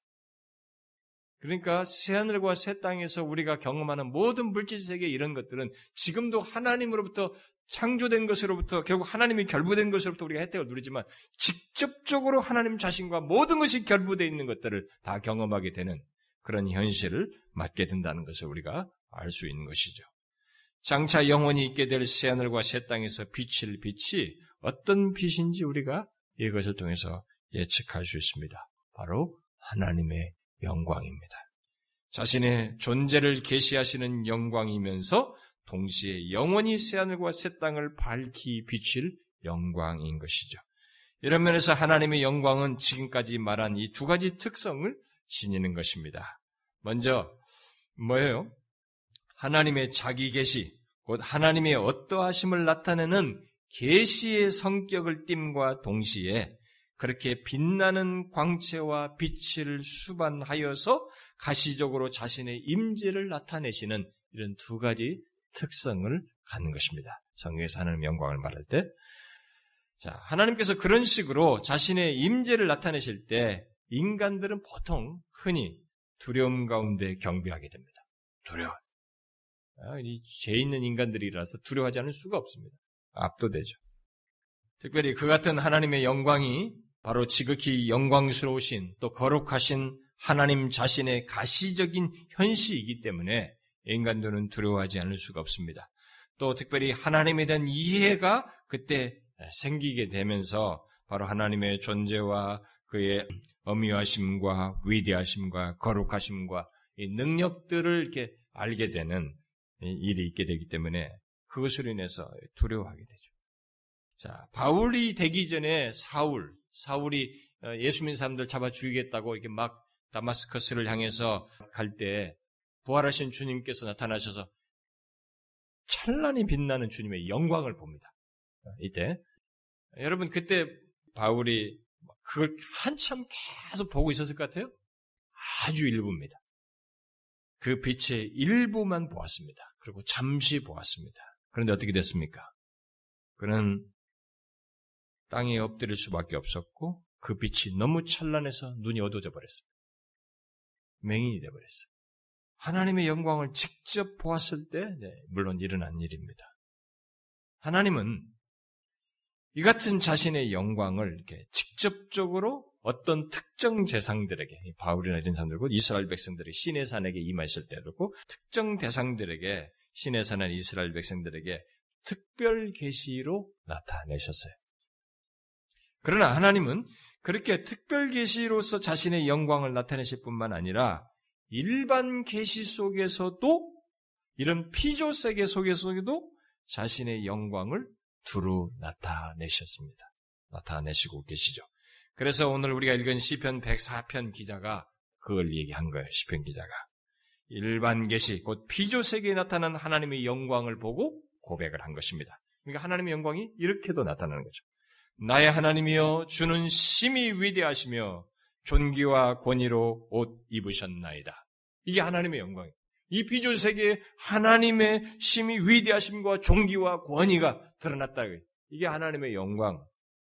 그러니까 새하늘과 새 땅에서 우리가 경험하는 모든 물질세계 이런 것들은 지금도 하나님으로부터 창조된 것으로부터 결국 하나님이 결부된 것으로부터 우리가 혜택을 누리지만 직접적으로 하나님 자신과 모든 것이 결부되어 있는 것들을 다 경험하게 되는 그런 현실을 맞게 된다는 것을 우리가 알 수 있는 것이죠. 장차 영원히 있게 될 새하늘과 새 땅에서 비칠 빛이 어떤 빛인지 우리가 이것을 통해서 예측할 수 있습니다. 바로 하나님의 영광입니다. 자신의 존재를 계시하시는 영광이면서 동시에 영원히 새하늘과 새 땅을 밝히 비칠 영광인 것이죠. 이런 면에서 하나님의 영광은 지금까지 말한 이 두 가지 특성을 지니는 것입니다. 먼저 뭐예요? 하나님의 자기 계시, 곧 하나님의 어떠하심을 나타내는 계시의 성격을 띈과 동시에 그렇게 빛나는 광채와 빛을 수반하여서 가시적으로 자신의 임재를 나타내시는 이런 두 가지 특성을 갖는 것입니다. 성경에서 하나님의 영광을 말할 때 자, 하나님께서 그런 식으로 자신의 임재를 나타내실 때 인간들은 보통 흔히 두려움 가운데 경배하게 됩니다. 두려워. 아, 이 죄 있는 인간들이라서 두려워하지 않을 수가 없습니다. 압도되죠. 특별히 그 같은 하나님의 영광이 바로 지극히 영광스러우신 또 거룩하신 하나님 자신의 가시적인 현시이기 때문에 인간들은 두려워하지 않을 수가 없습니다. 또 특별히 하나님에 대한 이해가 그때 생기게 되면서 바로 하나님의 존재와 그의 엄유하심과 위대하심과 거룩하심과 이 능력들을 이렇게 알게 되는 일이 있게 되기 때문에 그것으로 인해서 두려워하게 되죠. 자, 바울이 되기 전에 사울, 사울이 예수 믿는 사람들 잡아 죽이겠다고 이렇게 막 다마스커스를 향해서 갈 때 부활하신 주님께서 나타나셔서 찬란히 빛나는 주님의 영광을 봅니다. 이때 여러분 그때 바울이 그걸 한참 계속 보고 있었을 것 같아요? 아주 일부입니다. 그 빛의 일부만 보았습니다. 그리고 잠시 보았습니다. 그런데 어떻게 됐습니까? 그는 땅에 엎드릴 수밖에 없었고 그 빛이 너무 찬란해서 눈이 어두워져 버렸습니다. 맹인이 되어버렸어요. 하나님의 영광을 직접 보았을 때 네, 물론 일어난 일입니다. 하나님은 이 같은 자신의 영광을 이렇게 직접적으로 어떤 특정 대상들에게 바울이나 이런 사람들고 이스라엘 백성들이 시내산에게 임하실 때도 그렇고 특정 대상들에게 시내산한 이스라엘 백성들에게 특별 계시로 나타내셨어요. 그러나 하나님은 그렇게 특별 계시로서 자신의 영광을 나타내실 뿐만 아니라 일반 계시 속에서도 이런 피조 세계 속에서도 자신의 영광을 두루 나타내셨습니다. 나타내시고 계시죠. 그래서 오늘 우리가 읽은 시편 백사 편 기자가 그걸 얘기한 거예요. 시편 기자가. 일반 계시, 곧 피조 세계에 나타난 하나님의 영광을 보고 고백을 한 것입니다. 그러니까 하나님의 영광이 이렇게도 나타나는 거죠. 나의 하나님이여 주는 심히 위대하시며 존귀와 권위로 옷 입으셨나이다. 이게 하나님의 영광이에요. 이 피조 세계에 하나님의 심히 위대하심과 존귀와 권위가 드러났다. 이게 하나님의 영광.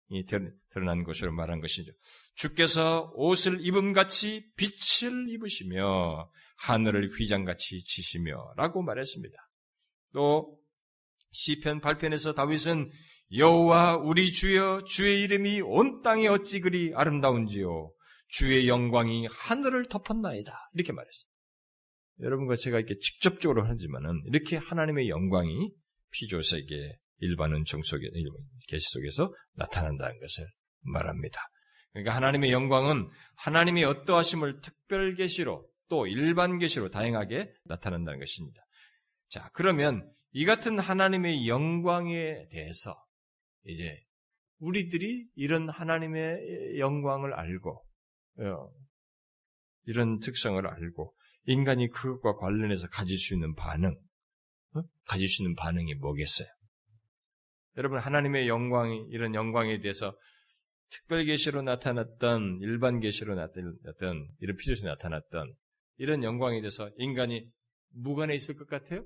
이 드러난 것으로 말한 것이죠. 주께서 옷을 입음같이 빛을 입으시며 하늘을 휘장같이 치시며 라고 말했습니다. 또 시편 팔 편에서 다윗은 여호와 우리 주여 주의 이름이 온 땅에 어찌 그리 아름다운지요 주의 영광이 하늘을 덮었나이다 이렇게 말했어요. 여러분과 제가 이렇게 직접적으로 하지만은 이렇게 하나님의 영광이 피조세계 일반은총 속에, 계시 속에서 나타난다는 것을 말합니다. 그러니까 하나님의 영광은 하나님의 어떠하심을 특별 계시로 또 일반 계시로 다양하게 나타난다는 것입니다. 자, 그러면 이 같은 하나님의 영광에 대해서 이제 우리들이 이런 하나님의 영광을 알고 이런 특성을 알고 인간이 그것과 관련해서 가질 수 있는 반응, 가질 수 있는 반응이 뭐겠어요? 여러분 하나님의 영광이 이런 영광에 대해서 특별 계시로 나타났던 일반 계시로 나타났던 이런 피조에서 나타났던 이런 영광에 대해서 인간이 무관해 있을 것 같아요?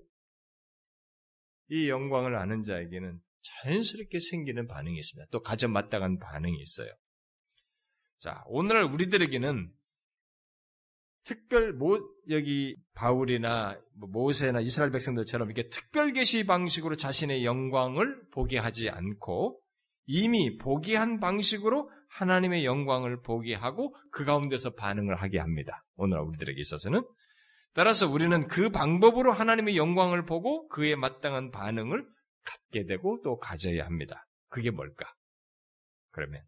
이 영광을 아는 자에게는 자연스럽게 생기는 반응이 있습니다. 또 가장 마땅한 반응이 있어요. 자, 오늘날 우리들에게는 특별 모 여기 바울이나 모세나 이스라엘 백성들처럼 이렇게 특별 계시 방식으로 자신의 영광을 보게 하지 않고 이미 보게 한 방식으로 하나님의 영광을 보게 하고 그 가운데서 반응을 하게 합니다. 오늘날 우리들에게 있어서는 따라서 우리는 그 방법으로 하나님의 영광을 보고 그에 마땅한 반응을 갖게 되고 또 가져야 합니다. 그게 뭘까? 그러면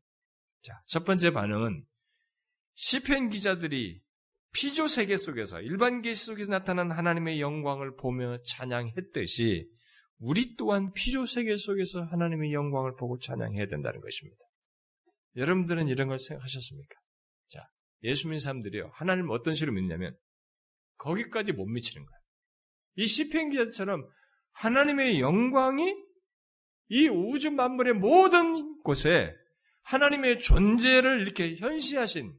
자, 첫 번째 반응은 시편 기자들이 피조 세계 속에서 일반 계시 속에서 나타난 하나님의 영광을 보며 찬양했듯이 우리 또한 피조 세계 속에서 하나님의 영광을 보고 찬양해야 된다는 것입니다. 여러분들은 이런 걸 생각하셨습니까? 자, 예수 믿는 사람들이요. 하나님 어떤 식으로 믿냐면 거기까지 못 미치는 거예요. 이 시편 기자처럼 하나님의 영광이 이 우주 만물의 모든 곳에 하나님의 존재를 이렇게 현시하신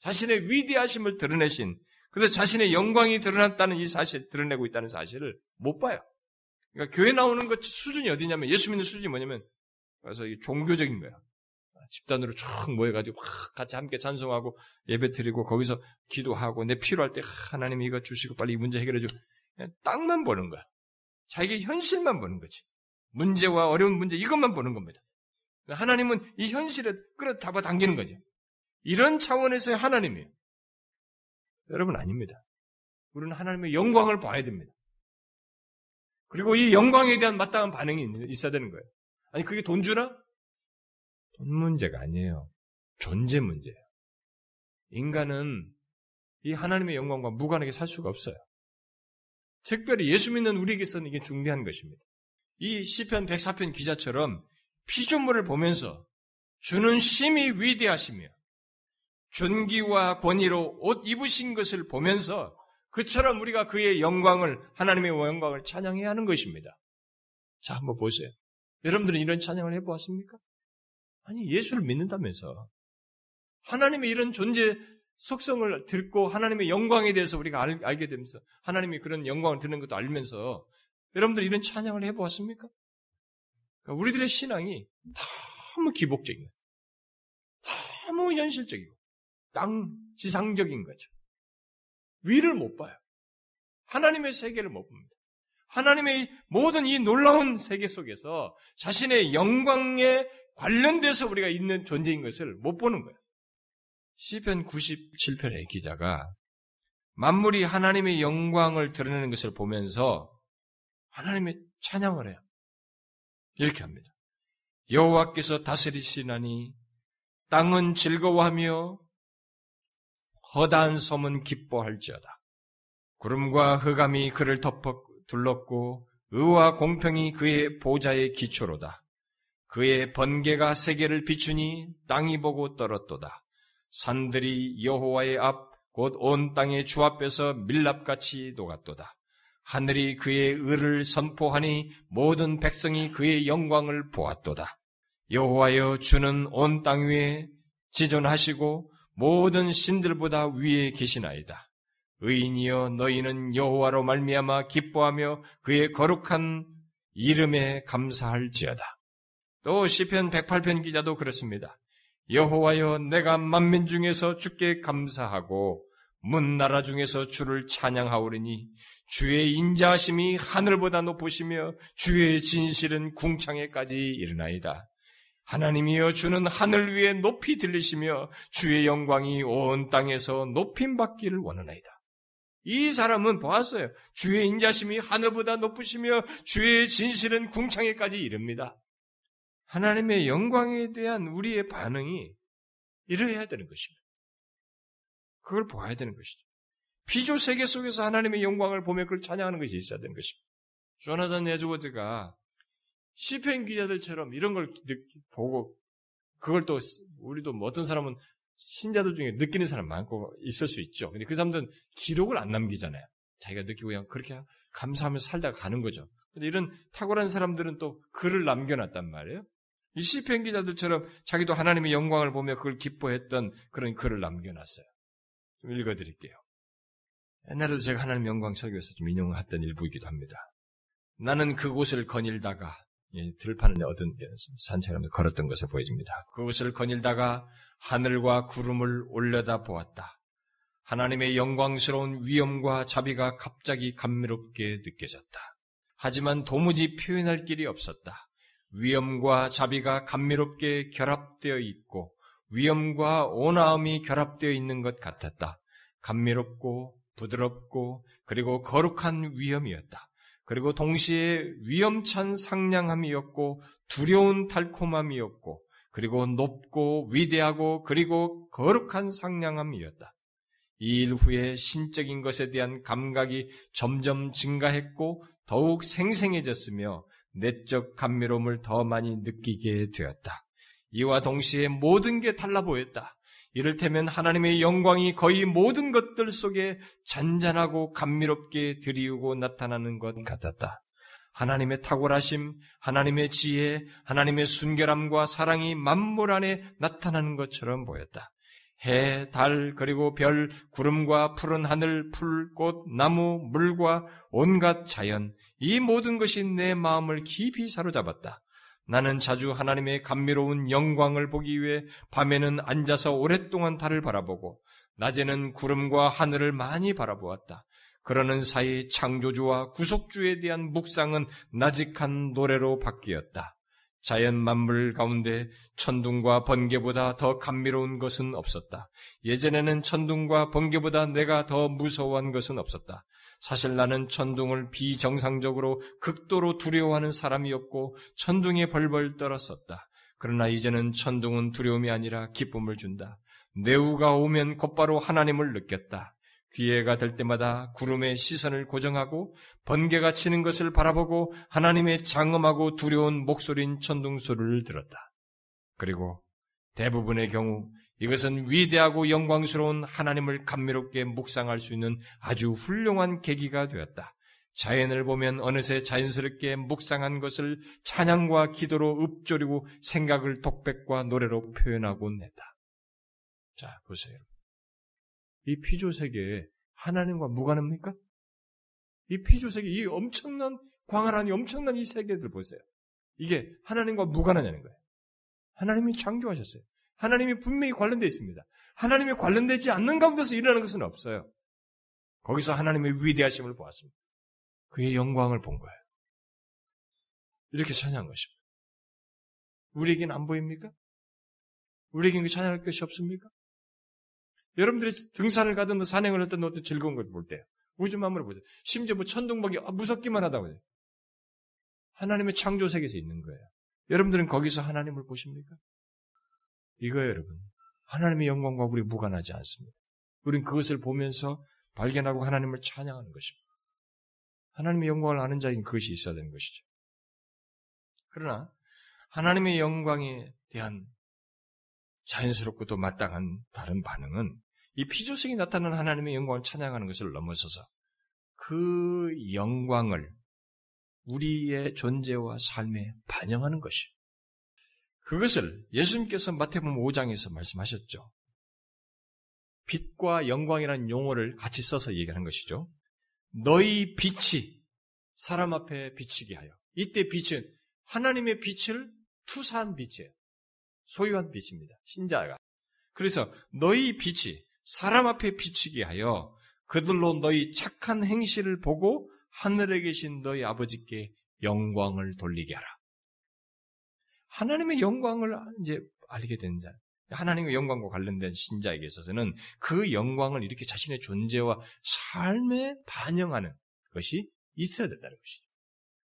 자신의 위대하심을 드러내신, 그래서 자신의 영광이 드러났다는 이 사실, 드러내고 있다는 사실을 못 봐요. 그러니까 교회 나오는 것 수준이 어디냐면, 예수 믿는 수준이 뭐냐면, 그래서 이게 종교적인 거야. 집단으로 쭉 모여가지고 같이 함께 찬송하고 예배 드리고 거기서 기도하고 내 필요할 때 하나님 이거 주시고 빨리 이 문제 해결해줘. 그냥 땅만 보는 거야. 자기의 현실만 보는 거지. 문제와 어려운 문제 이것만 보는 겁니다. 하나님은 이 현실에 끌어 잡아당기는 거죠. 이런 차원에서의 하나님이에요. 여러분 아닙니다. 우리는 하나님의 영광을 봐야 됩니다. 그리고 이 영광에 대한 마땅한 반응이 있어야 되는 거예요. 아니 그게 돈 주나? 돈 문제가 아니에요. 존재 문제예요. 인간은 이 하나님의 영광과 무관하게 살 수가 없어요. 특별히 예수 믿는 우리에게서는 이게 중대한 것입니다. 이 시편 백사 편 기자처럼 피조물을 보면서 주는 심히 위대하시며 존귀와 권위로 옷 입으신 것을 보면서 그처럼 우리가 그의 영광을, 하나님의 영광을 찬양해야 하는 것입니다. 자, 한번 보세요. 여러분들은 이런 찬양을 해보았습니까? 아니, 예수를 믿는다면서 하나님의 이런 존재 속성을 듣고 하나님의 영광에 대해서 우리가 알, 알게 되면서 하나님이 그런 영광을 듣는 것도 알면서 여러분들 이런 찬양을 해보았습니까? 그러니까 우리들의 신앙이 너무 기복적이에요. 너무 현실적이고 땅 지상적인 거죠. 위를 못 봐요. 하나님의 세계를 못 봅니다. 하나님의 모든 이 놀라운 세계 속에서 자신의 영광에 관련돼서 우리가 있는 존재인 것을 못 보는 거예요. 시편 구십칠 편의 기자가 만물이 하나님의 영광을 드러내는 것을 보면서 하나님의 찬양을 해요. 이렇게 합니다. 여호와께서 다스리시나니 땅은 즐거워하며 허다한 섬은 기뻐할지어다. 구름과 흑암이 그를 덮어 둘렀고 의와 공평이 그의 보좌의 기초로다. 그의 번개가 세계를 비추니 땅이 보고 떨었도다. 산들이 여호와의 앞 곧 온 땅의 주 앞에서 밀랍같이 녹았도다. 하늘이 그의 의를 선포하니 모든 백성이 그의 영광을 보았도다. 여호와여 주는 온 땅 위에 지존하시고 모든 신들보다 위에 계시나이다. 의인이여 너희는 여호와로 말미암아 기뻐하며 그의 거룩한 이름에 감사할지어다. 또 시편 백팔 편 기자도 그렇습니다. 여호와여 내가 만민 중에서 주께 감사하고 문 나라 중에서 주를 찬양하오리니 주의 인자하심이 하늘보다 높으시며 주의 진실은 궁창에까지 이르나이다. 하나님이여 주는 하늘 위에 높이 들리시며 주의 영광이 온 땅에서 높임받기를 원하나이다. 이 사람은 보았어요. 주의 인자심이 하늘보다 높으시며 주의 진실은 궁창에까지 이릅니다. 하나님의 영광에 대한 우리의 반응이 이러해야 되는 것입니다. 그걸 봐야 되는 것이죠. 피조 세계 속에서 하나님의 영광을 보며 그걸 찬양하는 것이 있어야 되는 것입니다. 조나단 에드워드가 시편 기자들처럼 이런 걸 보고 그걸 또 우리도 뭐 어떤 사람은 신자들 중에 느끼는 사람 많고 있을 수 있죠. 근데 그 사람들은 기록을 안 남기잖아요. 자기가 느끼고 그냥 그렇게 감사하면서 살다가 가는 거죠. 근데 이런 탁월한 사람들은 또 글을 남겨놨단 말이에요. 이 시편 기자들처럼 자기도 하나님의 영광을 보며 그걸 기뻐했던 그런 글을 남겨놨어요. 좀 읽어드릴게요. 옛날에도 제가 하나님의 영광 설교에서 좀 인용했던 일부이기도 합니다. 나는 그곳을 거닐다가 예, 들판을 얻은 산책하면서 걸었던 것을 보여줍니다. 그곳을 거닐다가 하늘과 구름을 올려다 보았다. 하나님의 영광스러운 위엄과 자비가 갑자기 감미롭게 느껴졌다. 하지만 도무지 표현할 길이 없었다. 위엄과 자비가 감미롭게 결합되어 있고 위엄과 온화함이 결합되어 있는 것 같았다. 감미롭고 부드럽고 그리고 거룩한 위엄이었다. 그리고 동시에 위엄찬 상냥함이었고 두려운 달콤함이었고 그리고 높고 위대하고 그리고 거룩한 상냥함이었다. 이 일 후에 신적인 것에 대한 감각이 점점 증가했고 더욱 생생해졌으며 내적 감미로움을 더 많이 느끼게 되었다. 이와 동시에 모든 게 달라 보였다. 이를테면 하나님의 영광이 거의 모든 것들 속에 잔잔하고 감미롭게 드리우고 나타나는 것 같았다. 하나님의 탁월하심, 하나님의 지혜, 하나님의 순결함과 사랑이 만물 안에 나타나는 것처럼 보였다. 해, 달, 그리고 별, 구름과 푸른 하늘, 풀, 꽃, 나무, 물과 온갖 자연, 이 모든 것이 내 마음을 깊이 사로잡았다. 나는 자주 하나님의 감미로운 영광을 보기 위해 밤에는 앉아서 오랫동안 달을 바라보고 낮에는 구름과 하늘을 많이 바라보았다. 그러는 사이 창조주와 구속주에 대한 묵상은 나직한 노래로 바뀌었다. 자연 만물 가운데 천둥과 번개보다 더 감미로운 것은 없었다. 예전에는 천둥과 번개보다 내가 더 무서워한 것은 없었다. 사실 나는 천둥을 비정상적으로 극도로 두려워하는 사람이었고 천둥에 벌벌 떨었었다. 그러나 이제는 천둥은 두려움이 아니라 기쁨을 준다. 뇌우가 오면 곧바로 하나님을 느꼈다. 기회가 될 때마다 구름의 시선을 고정하고 번개가 치는 것을 바라보고 하나님의 장엄하고 두려운 목소린 천둥소리를 들었다. 그리고 대부분의 경우 이것은 위대하고 영광스러운 하나님을 감미롭게 묵상할 수 있는 아주 훌륭한 계기가 되었다. 자연을 보면 어느새 자연스럽게 묵상한 것을 찬양과 기도로 읊조리고 생각을 독백과 노래로 표현하곤 했다. 자, 보세요. 이 피조세계에 하나님과 무관합니까? 이 피조세계, 이 엄청난 광활한 이 엄청난 이 세계들 보세요. 이게 하나님과 무관하냐는 거예요. 하나님이 창조하셨어요. 하나님이 분명히 관련되어 있습니다. 하나님이 관련되지 않는 가운데서 일어나는 것은 없어요. 거기서 하나님의 위대하심을 보았습니다. 그의 영광을 본 거예요. 이렇게 찬양한 것입니다. 우리에겐 안 보입니까? 우리에겐 찬양할 것이 없습니까? 여러분들이 등산을 가든 산행을 했든 어떤 즐거운 걸 볼 때요. 우주 만물을 보세요. 심지어 뭐 천둥박이 아, 무섭기만 하다고 해요. 하나님의 창조 세계에서 있는 거예요. 여러분들은 거기서 하나님을 보십니까? 이거예요, 여러분. 하나님의 영광과 우리 무관하지 않습니다. 우린 그것을 보면서 발견하고 하나님을 찬양하는 것입니다. 하나님의 영광을 아는 자에게는 그것이 있어야 되는 것이죠. 그러나 하나님의 영광에 대한 자연스럽고 또 마땅한 다른 반응은 이 피조성이 나타나는 하나님의 영광을 찬양하는 것을 넘어서서 그 영광을 우리의 존재와 삶에 반영하는 것이에요. 그것을 예수님께서 마태복음 오 장에서 말씀하셨죠. 빛과 영광이라는 용어를 같이 써서 얘기하는 것이죠. 너희 빛이 사람 앞에 비치게 하여. 이때 빛은 하나님의 빛을 투사한 빛이에요. 소유한 빛입니다. 신자가. 그래서 너희 빛이 사람 앞에 비치게 하여 그들로 너희 착한 행실을 보고 하늘에 계신 너희 아버지께 영광을 돌리게 하라. 하나님의 영광을 이제 알게 된 자, 하나님의 영광과 관련된 신자에게 있어서는 그 영광을 이렇게 자신의 존재와 삶에 반영하는 것이 있어야 된다는 것이죠.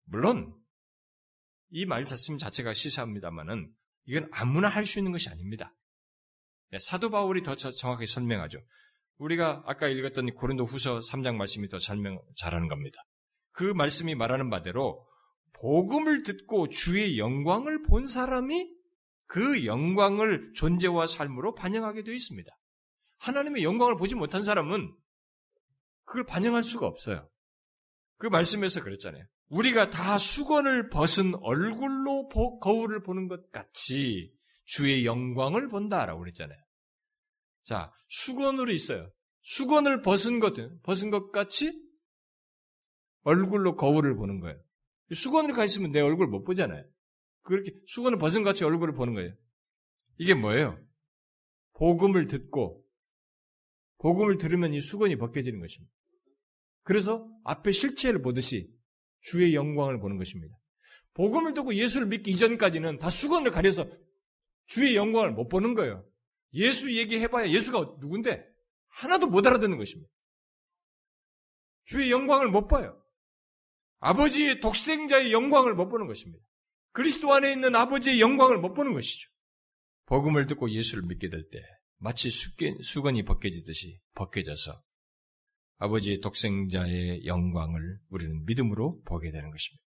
물론 이 말 자체 자체가 시사합니다만은 이건 아무나 할 수 있는 것이 아닙니다. 사도 바울이 더 정확하게 설명하죠. 우리가 아까 읽었던 고린도 후서 삼 장 말씀이 더 설명 잘하는 겁니다. 그 말씀이 말하는 바대로 복음을 듣고 주의 영광을 본 사람이 그 영광을 존재와 삶으로 반영하게 되어 있습니다. 하나님의 영광을 보지 못한 사람은 그걸 반영할 수가 없어요. 그 말씀에서 그랬잖아요. 우리가 다 수건을 벗은 얼굴로 보, 거울을 보는 것 같이 주의 영광을 본다라고 그랬잖아요. 자, 수건으로 있어요. 수건을 벗은 것, 벗은 것 같이 얼굴로 거울을 보는 거예요. 수건을 가 있으면 내 얼굴 못 보잖아요. 그렇게 수건을 벗은 것 같이 얼굴을 보는 거예요. 이게 뭐예요? 복음을 듣고 복음을 들으면 이 수건이 벗겨지는 것입니다. 그래서 앞에 실체를 보듯이 주의 영광을 보는 것입니다. 복음을 듣고 예수를 믿기 이전까지는 다 수건을 가려서 주의 영광을 못 보는 거예요. 예수 얘기해봐야 예수가 누군데 하나도 못 알아듣는 것입니다. 주의 영광을 못 봐요. 아버지의 독생자의 영광을 못 보는 것입니다. 그리스도 안에 있는 아버지의 영광을 못 보는 것이죠. 복음을 듣고 예수를 믿게 될 때 마치 수건이 벗겨지듯이 벗겨져서 아버지의 독생자의 영광을 우리는 믿음으로 보게 되는 것입니다.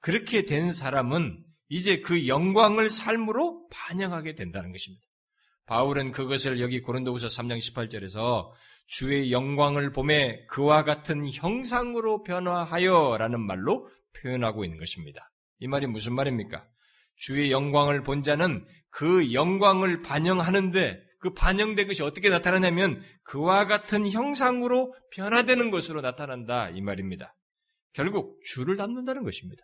그렇게 된 사람은 이제 그 영광을 삶으로 반영하게 된다는 것입니다. 바울은 그것을 여기 고린도후서 삼 장 십팔 절에서 주의 영광을 보매 그와 같은 형상으로 변화하여 라는 말로 표현하고 있는 것입니다. 이 말이 무슨 말입니까? 주의 영광을 본 자는 그 영광을 반영하는데 그 반영된 것이 어떻게 나타나냐면 그와 같은 형상으로 변화되는 것으로 나타난다 이 말입니다. 결국 주를 닮는다는 것입니다.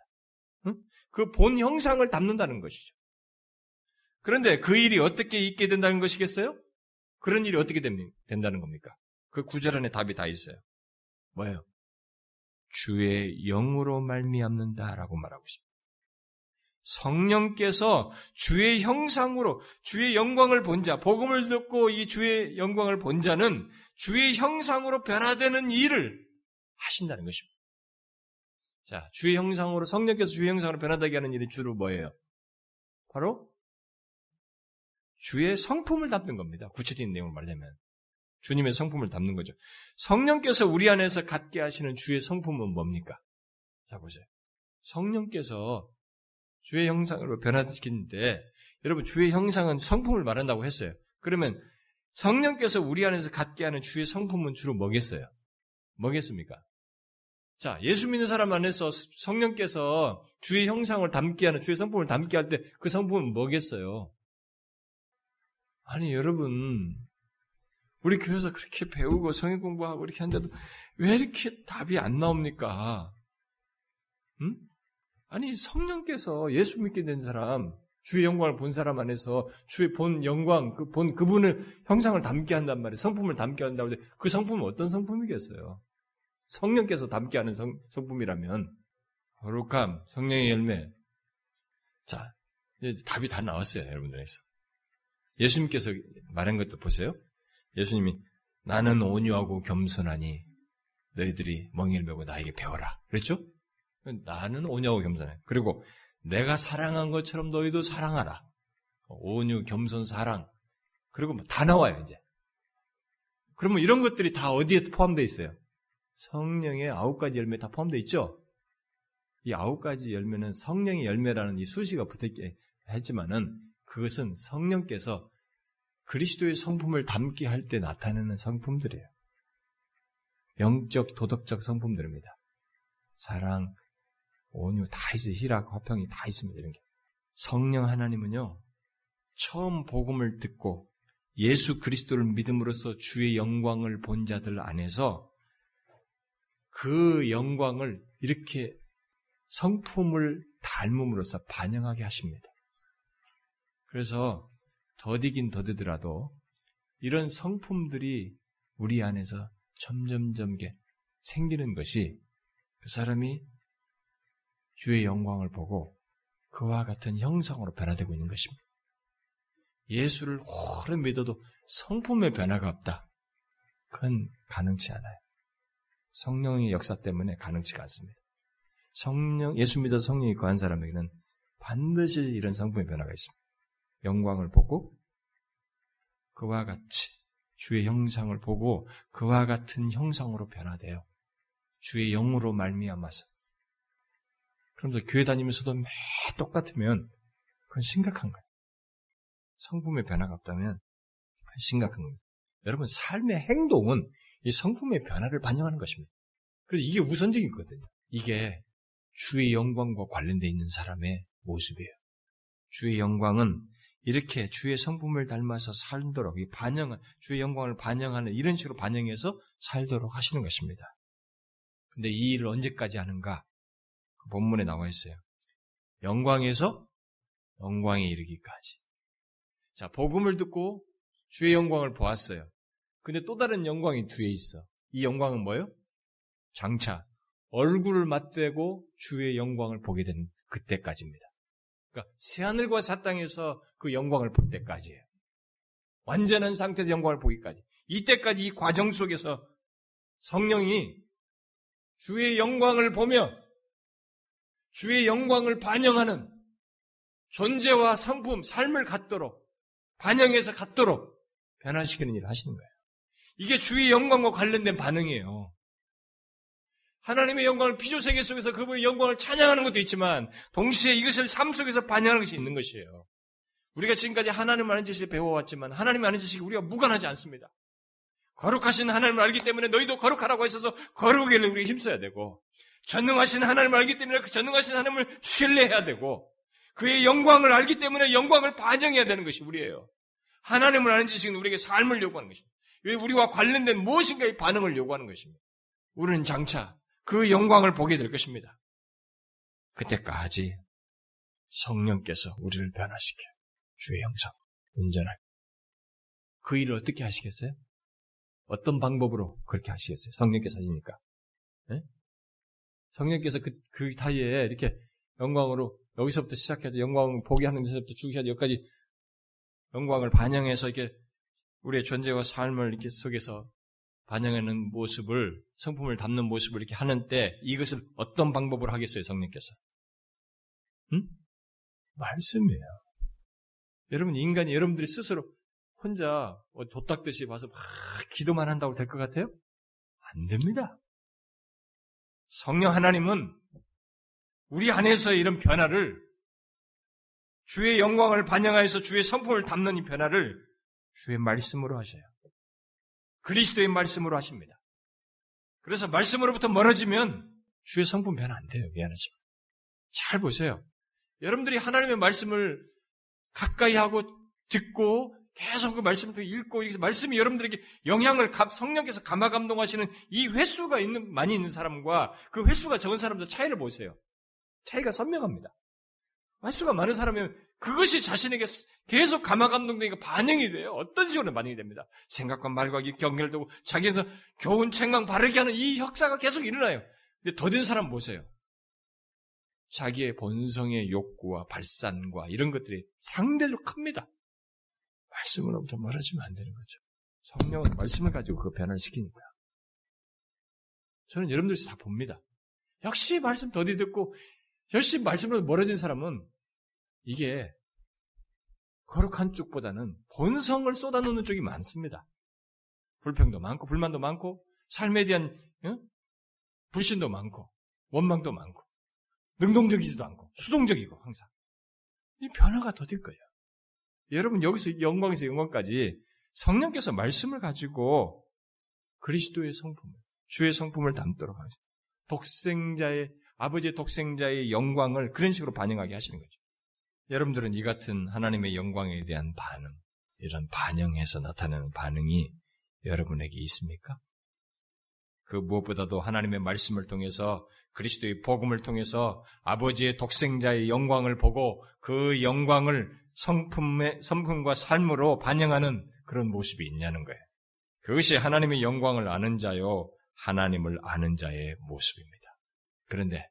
그 본 형상을 닮는다는 것이죠. 그런데 그 일이 어떻게 있게 된다는 것이겠어요? 그런 일이 어떻게 된다는 겁니까? 그 구절 안에 답이 다 있어요. 뭐예요? 주의 영으로 말미암는다라고 말하고 있습니다. 성령께서 주의 형상으로 주의 영광을 본 자, 복음을 듣고 이 주의 영광을 본 자는 주의 형상으로 변화되는 일을 하신다는 것입니다. 자, 주의 형상으로 성령께서 주의 형상으로 변화되게 하는 일이 주로 뭐예요? 바로 주의 성품을 담는 겁니다. 구체적인 내용을 말하자면 주님의 성품을 담는 거죠. 성령께서 우리 안에서 갖게 하시는 주의 성품은 뭡니까? 자, 보세요. 성령께서 주의 형상으로 변화시키는데, 여러분, 주의 형상은 성품을 말한다고 했어요. 그러면 성령께서 우리 안에서 갖게 하는 주의 성품은 주로 뭐겠어요? 뭐겠습니까? 자, 예수 믿는 사람 안에서 성령께서 주의 형상을 담게 하는, 주의 성품을 담게 할 때 그 성품은 뭐겠어요? 아니, 여러분, 우리 교회에서 그렇게 배우고 성경 공부하고 이렇게 하는데도 왜 이렇게 답이 안 나옵니까? 응? 아니, 성령께서 예수 믿게 된 사람, 주의 영광을 본 사람 안에서 주의 본 영광, 그 본 그분을 형상을 담게 한단 말이에요. 성품을 담게 한다고 하는데 그 성품은 어떤 성품이겠어요? 성령께서 담게 하는 성, 성품이라면 거룩함, 성령의 열매. 자, 이제 답이 다 나왔어요, 여러분들에서. 예수님께서 말한 것도 보세요. 예수님이 나는 온유하고 겸손하니 너희들이 멍에를 메고 나에게 배워라. 그랬죠? 나는 온유하고 겸손해. 그리고 내가 사랑한 것처럼 너희도 사랑하라. 온유, 겸손, 사랑. 그리고 뭐 다 나와요, 이제. 그러면 이런 것들이 다 어디에 포함되어 있어요? 성령의 아홉 가지 열매에 다 포함되어 있죠? 이 아홉 가지 열매는 성령의 열매라는 이 수식어가 붙어있게 했지만은 그것은 성령께서 그리스도의 성품을 담게 할 때 나타내는 성품들이에요. 영적, 도덕적 성품들입니다. 사랑, 온유 다 있어요. 희락, 화평이 다 있습니다. 이런 게. 성령 하나님은요, 처음 복음을 듣고 예수 그리스도를 믿음으로써 주의 영광을 본 자들 안에서 그 영광을 이렇게 성품을 닮음으로써 반영하게 하십니다. 그래서 더디긴 더디더라도 이런 성품들이 우리 안에서 점점점 생기는 것이 그 사람이 주의 영광을 보고 그와 같은 형상으로 변화되고 있는 것입니다. 예수를 오래 믿어도 성품의 변화가 없다. 그건 가능치 않아요. 성령의 역사 때문에 가능치가 않습니다. 성령, 예수 믿어 성령이 거한 사람에게는 반드시 이런 성품의 변화가 있습니다. 영광을 보고 그와 같이 주의 형상을 보고 그와 같은 형상으로 변화돼요. 주의 영으로 말미암아서. 그러면서 교회 다니면서도 매 똑같으면 그건 심각한 거예요. 성품의 변화가 없다면 심각한 겁니다. 여러분, 삶의 행동은 이 성품의 변화를 반영하는 것입니다. 그래서 이게 우선적이거든요. 이게 주의 영광과 관련되어 있는 사람의 모습이에요. 주의 영광은 이렇게 주의 성품을 닮아서 살도록, 반영한, 주의 영광을 반영하는, 이런 식으로 반영해서 살도록 하시는 것입니다. 근데 이 일을 언제까지 하는가? 그 본문에 나와 있어요. 영광에서 영광에 이르기까지. 자, 복음을 듣고 주의 영광을 보았어요. 근데 또 다른 영광이 뒤에 있어. 이 영광은 뭐예요? 장차 얼굴을 맞대고 주의 영광을 보게 되는 그때까지입니다. 그러니까 새하늘과 새 땅에서 그 영광을 볼 때까지예요. 완전한 상태에서 영광을 보기까지. 이때까지 이 과정 속에서 성령이 주의 영광을 보며 주의 영광을 반영하는 존재와 성품, 삶을 갖도록 반영해서 갖도록 변화시키는 일을 하시는 거예요. 이게 주의 영광과 관련된 반응이에요. 하나님의 영광을 피조세계 속에서 그분의 영광을 찬양하는 것도 있지만 동시에 이것을 삶 속에서 반영하는 것이 있는 것이에요. 우리가 지금까지 하나님을 아는 지식을 배워왔지만 하나님을 아는 지식이 우리가 무관하지 않습니다. 거룩하신 하나님을 알기 때문에 너희도 거룩하라고 하셔서 거룩을 우리가 힘써야 되고, 전능하신 하나님을 알기 때문에 그 전능하신 하나님을 신뢰해야 되고, 그의 영광을 알기 때문에 영광을 반영해야 되는 것이 우리예요. 하나님을 아는 지식은 우리에게 삶을 요구하는 것입니다. 우리와 관련된 무엇인가의 반응을 요구하는 것입니다. 우리는 장차 그 영광을 보게 될 것입니다. 그때까지 성령께서 우리를 변화시켜 주의 형상 온전하게. 그 일을 어떻게 하시겠어요? 어떤 방법으로 그렇게 하시겠어요? 성령께서 하시니까. 네? 성령께서 그, 그 타이에 이렇게 영광으로 여기서부터 시작해서 영광을 포기하는 데서부터 주기까지 여기까지 영광을 반영해서 이렇게 우리의 존재와 삶을 이렇게 속에서 반영하는 모습을, 성품을 담는 모습을 이렇게 하는 때 이것을 어떤 방법으로 하겠어요, 성령께서? 응? 말씀이에요. 여러분, 인간이 여러분들이 스스로 혼자 도딱듯이 와서 막 기도만 한다고 될 것 같아요? 안 됩니다. 성령 하나님은 우리 안에서 이런 변화를 주의 영광을 반영하여서 주의 성품을 담는 이 변화를 주의 말씀으로 하셔요. 그리스도의 말씀으로 하십니다. 그래서 말씀으로부터 멀어지면 주의 성품 변화 안 돼요. 미안하지만. 잘 보세요. 여러분들이 하나님의 말씀을 가까이 하고 듣고 계속 그 말씀을 읽고 말씀이 여러분들에게 영향을 성령께서 감화 감동하시는 이 횟수가 있는 많이 있는 사람과 그 횟수가 적은 사람들 차이를 보세요. 차이가 선명합니다. 횟수가 많은 사람이면 그것이 자신에게 계속 감화 감동되니까 반응이 돼요. 어떤 식으로 반응이 됩니다. 생각과 말과 연결되고 자기에서 교훈 책망 바르게 하는 이 역사가 계속 일어나요. 근데 더딘 사람 보세요. 자기의 본성의 욕구와 발산과 이런 것들이 상대적으로 큽니다. 말씀으로부터 멀어지면 안 되는 거죠. 성령은 말씀을 가지고 그 변화를 시키니까. 저는 여러분들이 다 봅니다. 역시 말씀 더디 듣고 역시 말씀으로 멀어진 사람은 이게 거룩한 쪽보다는 본성을 쏟아놓는 쪽이 많습니다. 불평도 많고 불만도 많고 삶에 대한 응? 불신도 많고 원망도 많고 능동적이지도 않고 수동적이고 항상. 이 변화가 더딜 거예요. 여러분 여기서 영광에서 영광까지 성령께서 말씀을 가지고 그리스도의 성품을 주의 성품을 담도록 하십니다. 독생자의 아버지의 독생자의 영광을 그런 식으로 반영하게 하시는 거죠. 여러분들은 이 같은 하나님의 영광에 대한 반응, 이런 반영해서 나타나는 반응이 여러분에게 있습니까? 그 무엇보다도 하나님의 말씀을 통해서 그리스도의 복음을 통해서 아버지의 독생자의 영광을 보고 그 영광을 성품의, 성품과 삶으로 반영하는 그런 모습이 있냐는 거예요. 그것이 하나님의 영광을 아는 자요, 하나님을 아는 자의 모습입니다. 그런데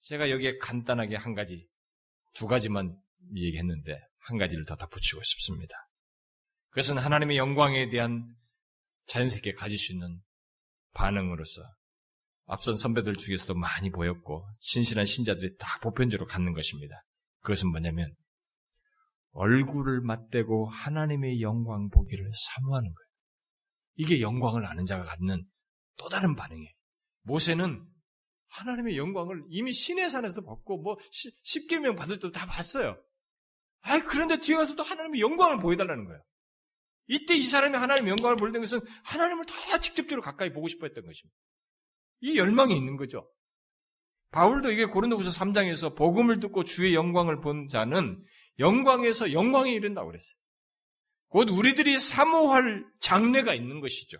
제가 여기에 간단하게 한 가지, 두 가지만 얘기했는데 한 가지를 더 덧붙이고 싶습니다. 그것은 하나님의 영광에 대한 자연스럽게 가질 수 있는 반응으로서 앞선 선배들 중에서도 많이 보였고 신실한 신자들이 다 보편적으로 갖는 것입니다. 그것은 뭐냐면 얼굴을 맞대고 하나님의 영광 보기를 사모하는 거예요. 이게 영광을 아는 자가 갖는 또 다른 반응이에요. 모세는 하나님의 영광을 이미 시내산에서 봤고 뭐 십계명 받을 때도 다 봤어요. 아이 그런데 뒤에 가서 또 하나님의 영광을 보여달라는 거예요. 이때 이 사람이 하나님의 영광을 보려는 것은 하나님을 더 직접적으로 가까이 보고 싶어했던 것입니다. 이 열망이 있는 거죠. 바울도 이게 고린도후서 삼 장에서 복음을 듣고 주의 영광을 본 자는 영광에서 영광에 이른다고 그랬어요. 곧 우리들이 사모할 장래가 있는 것이죠.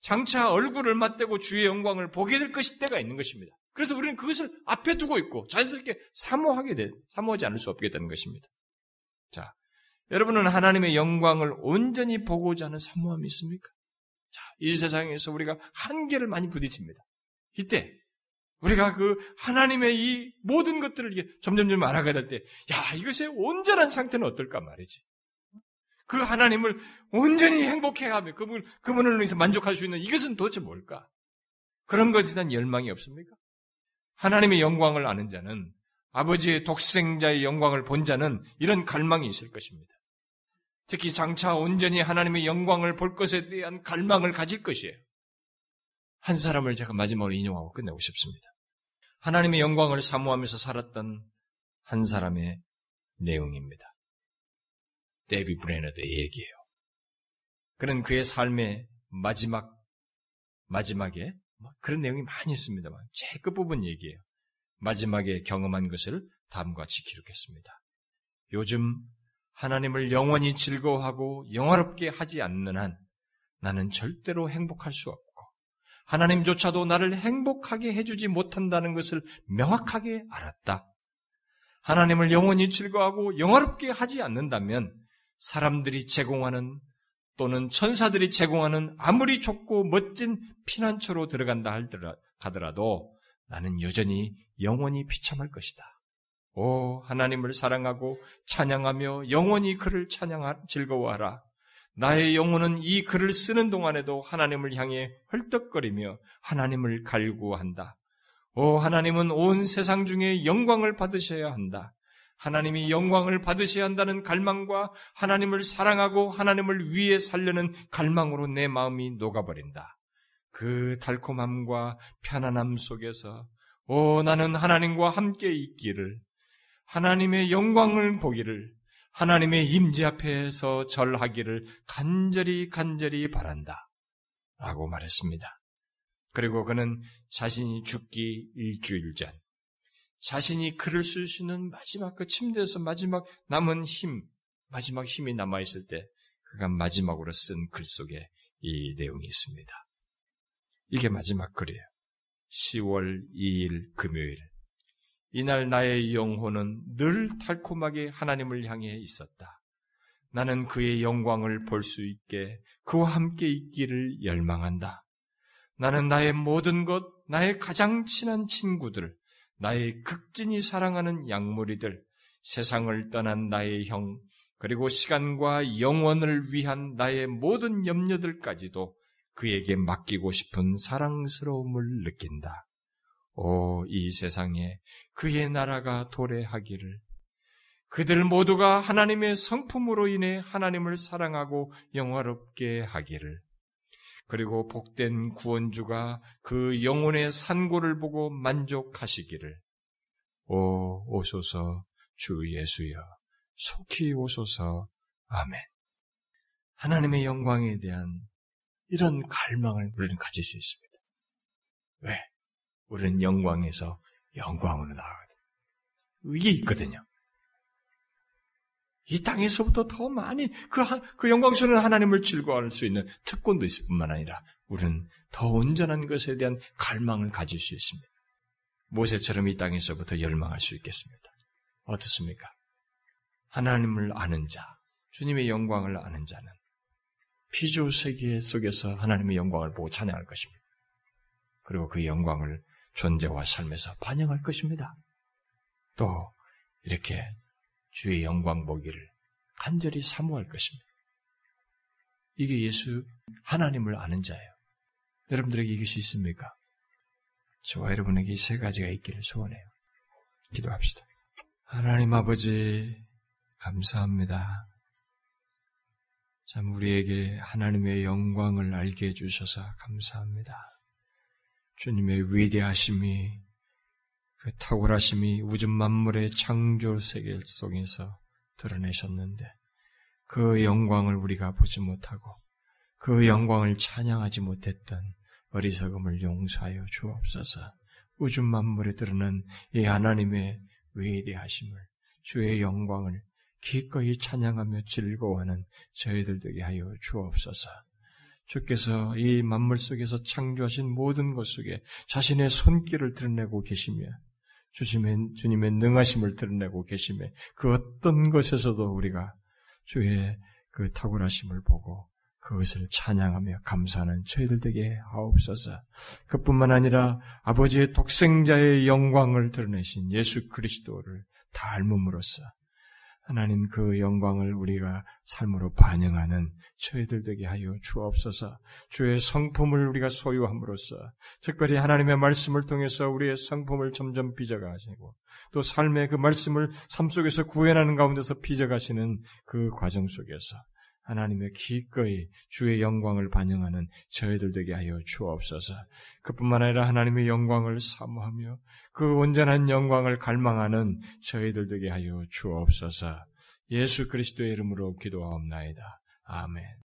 장차 얼굴을 맞대고 주의 영광을 보게 될 것일 때가 있는 것입니다. 그래서 우리는 그것을 앞에 두고 있고 자연스럽게 사모하게 돼, 사모하지 않을 수 없게 되는 것입니다. 자, 여러분은 하나님의 영광을 온전히 보고자 하는 사모함이 있습니까? 자, 이 세상에서 우리가 한계를 많이 부딪힙니다. 이때 우리가 그 하나님의 이 모든 것들을 이게 점점점 알아가야 될 때, 야, 이것의 온전한 상태는 어떨까 말이지. 그 하나님을 온전히 행복해하며 그분, 그분을 위해서 만족할 수 있는 이것은 도대체 뭘까? 그런 것에 대한 열망이 없습니까? 하나님의 영광을 아는 자는 아버지의 독생자의 영광을 본 자는 이런 갈망이 있을 것입니다. 특히 장차 온전히 하나님의 영광을 볼 것에 대한 갈망을 가질 것이에요. 한 사람을 제가 마지막으로 인용하고 끝내고 싶습니다. 하나님의 영광을 사모하면서 살았던 한 사람의 내용입니다. 데이비 브레너드의 얘기예요. 그는 그의 삶의 마지막, 마지막에 그런 내용이 많이 있습니다만 제일 끝부분 얘기예요. 마지막에 경험한 것을 다음과 같이 기록했습니다. 요즘 하나님을 영원히 즐거워하고 영화롭게 하지 않는 한 나는 절대로 행복할 수 없고 하나님조차도 나를 행복하게 해주지 못한다는 것을 명확하게 알았다. 하나님을 영원히 즐거워하고 영화롭게 하지 않는다면 사람들이 제공하는 또는 천사들이 제공하는 아무리 좁고 멋진 피난처로 들어간다 하더라도 나는 여전히 영원히 비참할 것이다. 오, 하나님을 사랑하고 찬양하며 영원히 그를 찬양하, 즐거워하라. 나의 영혼은 이 글을 쓰는 동안에도 하나님을 향해 헐떡거리며 하나님을 갈구한다. 오, 하나님은 온 세상 중에 영광을 받으셔야 한다. 하나님이 영광을 받으셔야 한다는 갈망과 하나님을 사랑하고 하나님을 위해 살려는 갈망으로 내 마음이 녹아버린다. 그 달콤함과 편안함 속에서 오, 나는 하나님과 함께 있기를, 하나님의 영광을 보기를, 하나님의 임재 앞에서 절하기를 간절히 간절히 바란다 라고 말했습니다. 그리고 그는 자신이 죽기 일주일 전 자신이 글을 쓸 수 있는 마지막 그 침대에서 마지막 남은 힘, 마지막 힘이 남아있을 때 그가 마지막으로 쓴 글 속에 이 내용이 있습니다. 이게 마지막 글이에요. 시월 이일 금요일, 이날 나의 영혼은 늘 달콤하게 하나님을 향해 있었다. 나는 그의 영광을 볼 수 있게 그와 함께 있기를 열망한다. 나는 나의 모든 것, 나의 가장 친한 친구들, 나의 극진히 사랑하는 양무리들, 세상을 떠난 나의 형, 그리고 시간과 영원을 위한 나의 모든 염려들까지도 그에게 맡기고 싶은 사랑스러움을 느낀다. 오, 이 세상에 그의 나라가 도래하기를, 그들 모두가 하나님의 성품으로 인해 하나님을 사랑하고 영화롭게 하기를, 그리고 복된 구원주가 그 영혼의 산고를 보고 만족하시기를, 오, 오소서 주 예수여, 속히 오소서, 아멘. 하나님의 영광에 대한 이런 갈망을 우리는 가질 수 있습니다. 왜? 우리는 영광에서 영광으로 나아가거든요. 이게 있거든요. 이 땅에서부터 더 많이 그, 그 영광스러운 하나님을 즐거워할 수 있는 특권도 있을 뿐만 아니라 우리는 더 온전한 것에 대한 갈망을 가질 수 있습니다. 모세처럼 이 땅에서부터 열망할 수 있겠습니다. 어떻습니까? 하나님을 아는 자, 주님의 영광을 아는 자는 피조 세계 속에서 하나님의 영광을 보고 찬양할 것입니다. 그리고 그 영광을 존재와 삶에서 반영할 것입니다. 또 이렇게 주의 영광 보기를 간절히 사모할 것입니다. 이게 예수, 하나님을 아는 자예요. 여러분들에게 이것이 있습니까? 저와 여러분에게 이 세 가지가 있기를 소원해요. 기도합시다. 하나님 아버지, 감사합니다. 참 우리에게 하나님의 영광을 알게 해주셔서 감사합니다. 주님의 위대하심이, 그 탁월하심이 우주 만물의 창조 세계 속에서 드러내셨는데 그 영광을 우리가 보지 못하고 그 영광을 찬양하지 못했던 어리석음을 용서하여 주옵소서. 우주 만물에 드러난 이 하나님의 위대하심을, 주의 영광을 기꺼이 찬양하며 즐거워하는 저희들 되게 하여 주옵소서. 주께서 이 만물 속에서 창조하신 모든 것 속에 자신의 손길을 드러내고 계시며 주님의, 주님의 능하심을 드러내고 계시며 그 어떤 것에서도 우리가 주의 그 탁월하심을 보고 그것을 찬양하며 감사하는 저희들 되게 하옵소서. 그뿐만 아니라 아버지의 독생자의 영광을 드러내신 예수 그리스도를 닮음으로써 하나님 그 영광을 우리가 삶으로 반영하는 저희들 되게 하여 주옵소서. 주의 성품을 우리가 소유함으로써 특별히 하나님의 말씀을 통해서 우리의 성품을 점점 빚어가시고 또 삶의 그 말씀을 삶 속에서 구현하는 가운데서 빚어가시는 그 과정 속에서 하나님의 기꺼이 주의 영광을 반영하는 저희들 되게 하여 주옵소서. 그뿐만 아니라 하나님의 영광을 사모하며 그 온전한 영광을 갈망하는 저희들 되게 하여 주옵소서. 예수 그리스도의 이름으로 기도하옵나이다. 아멘.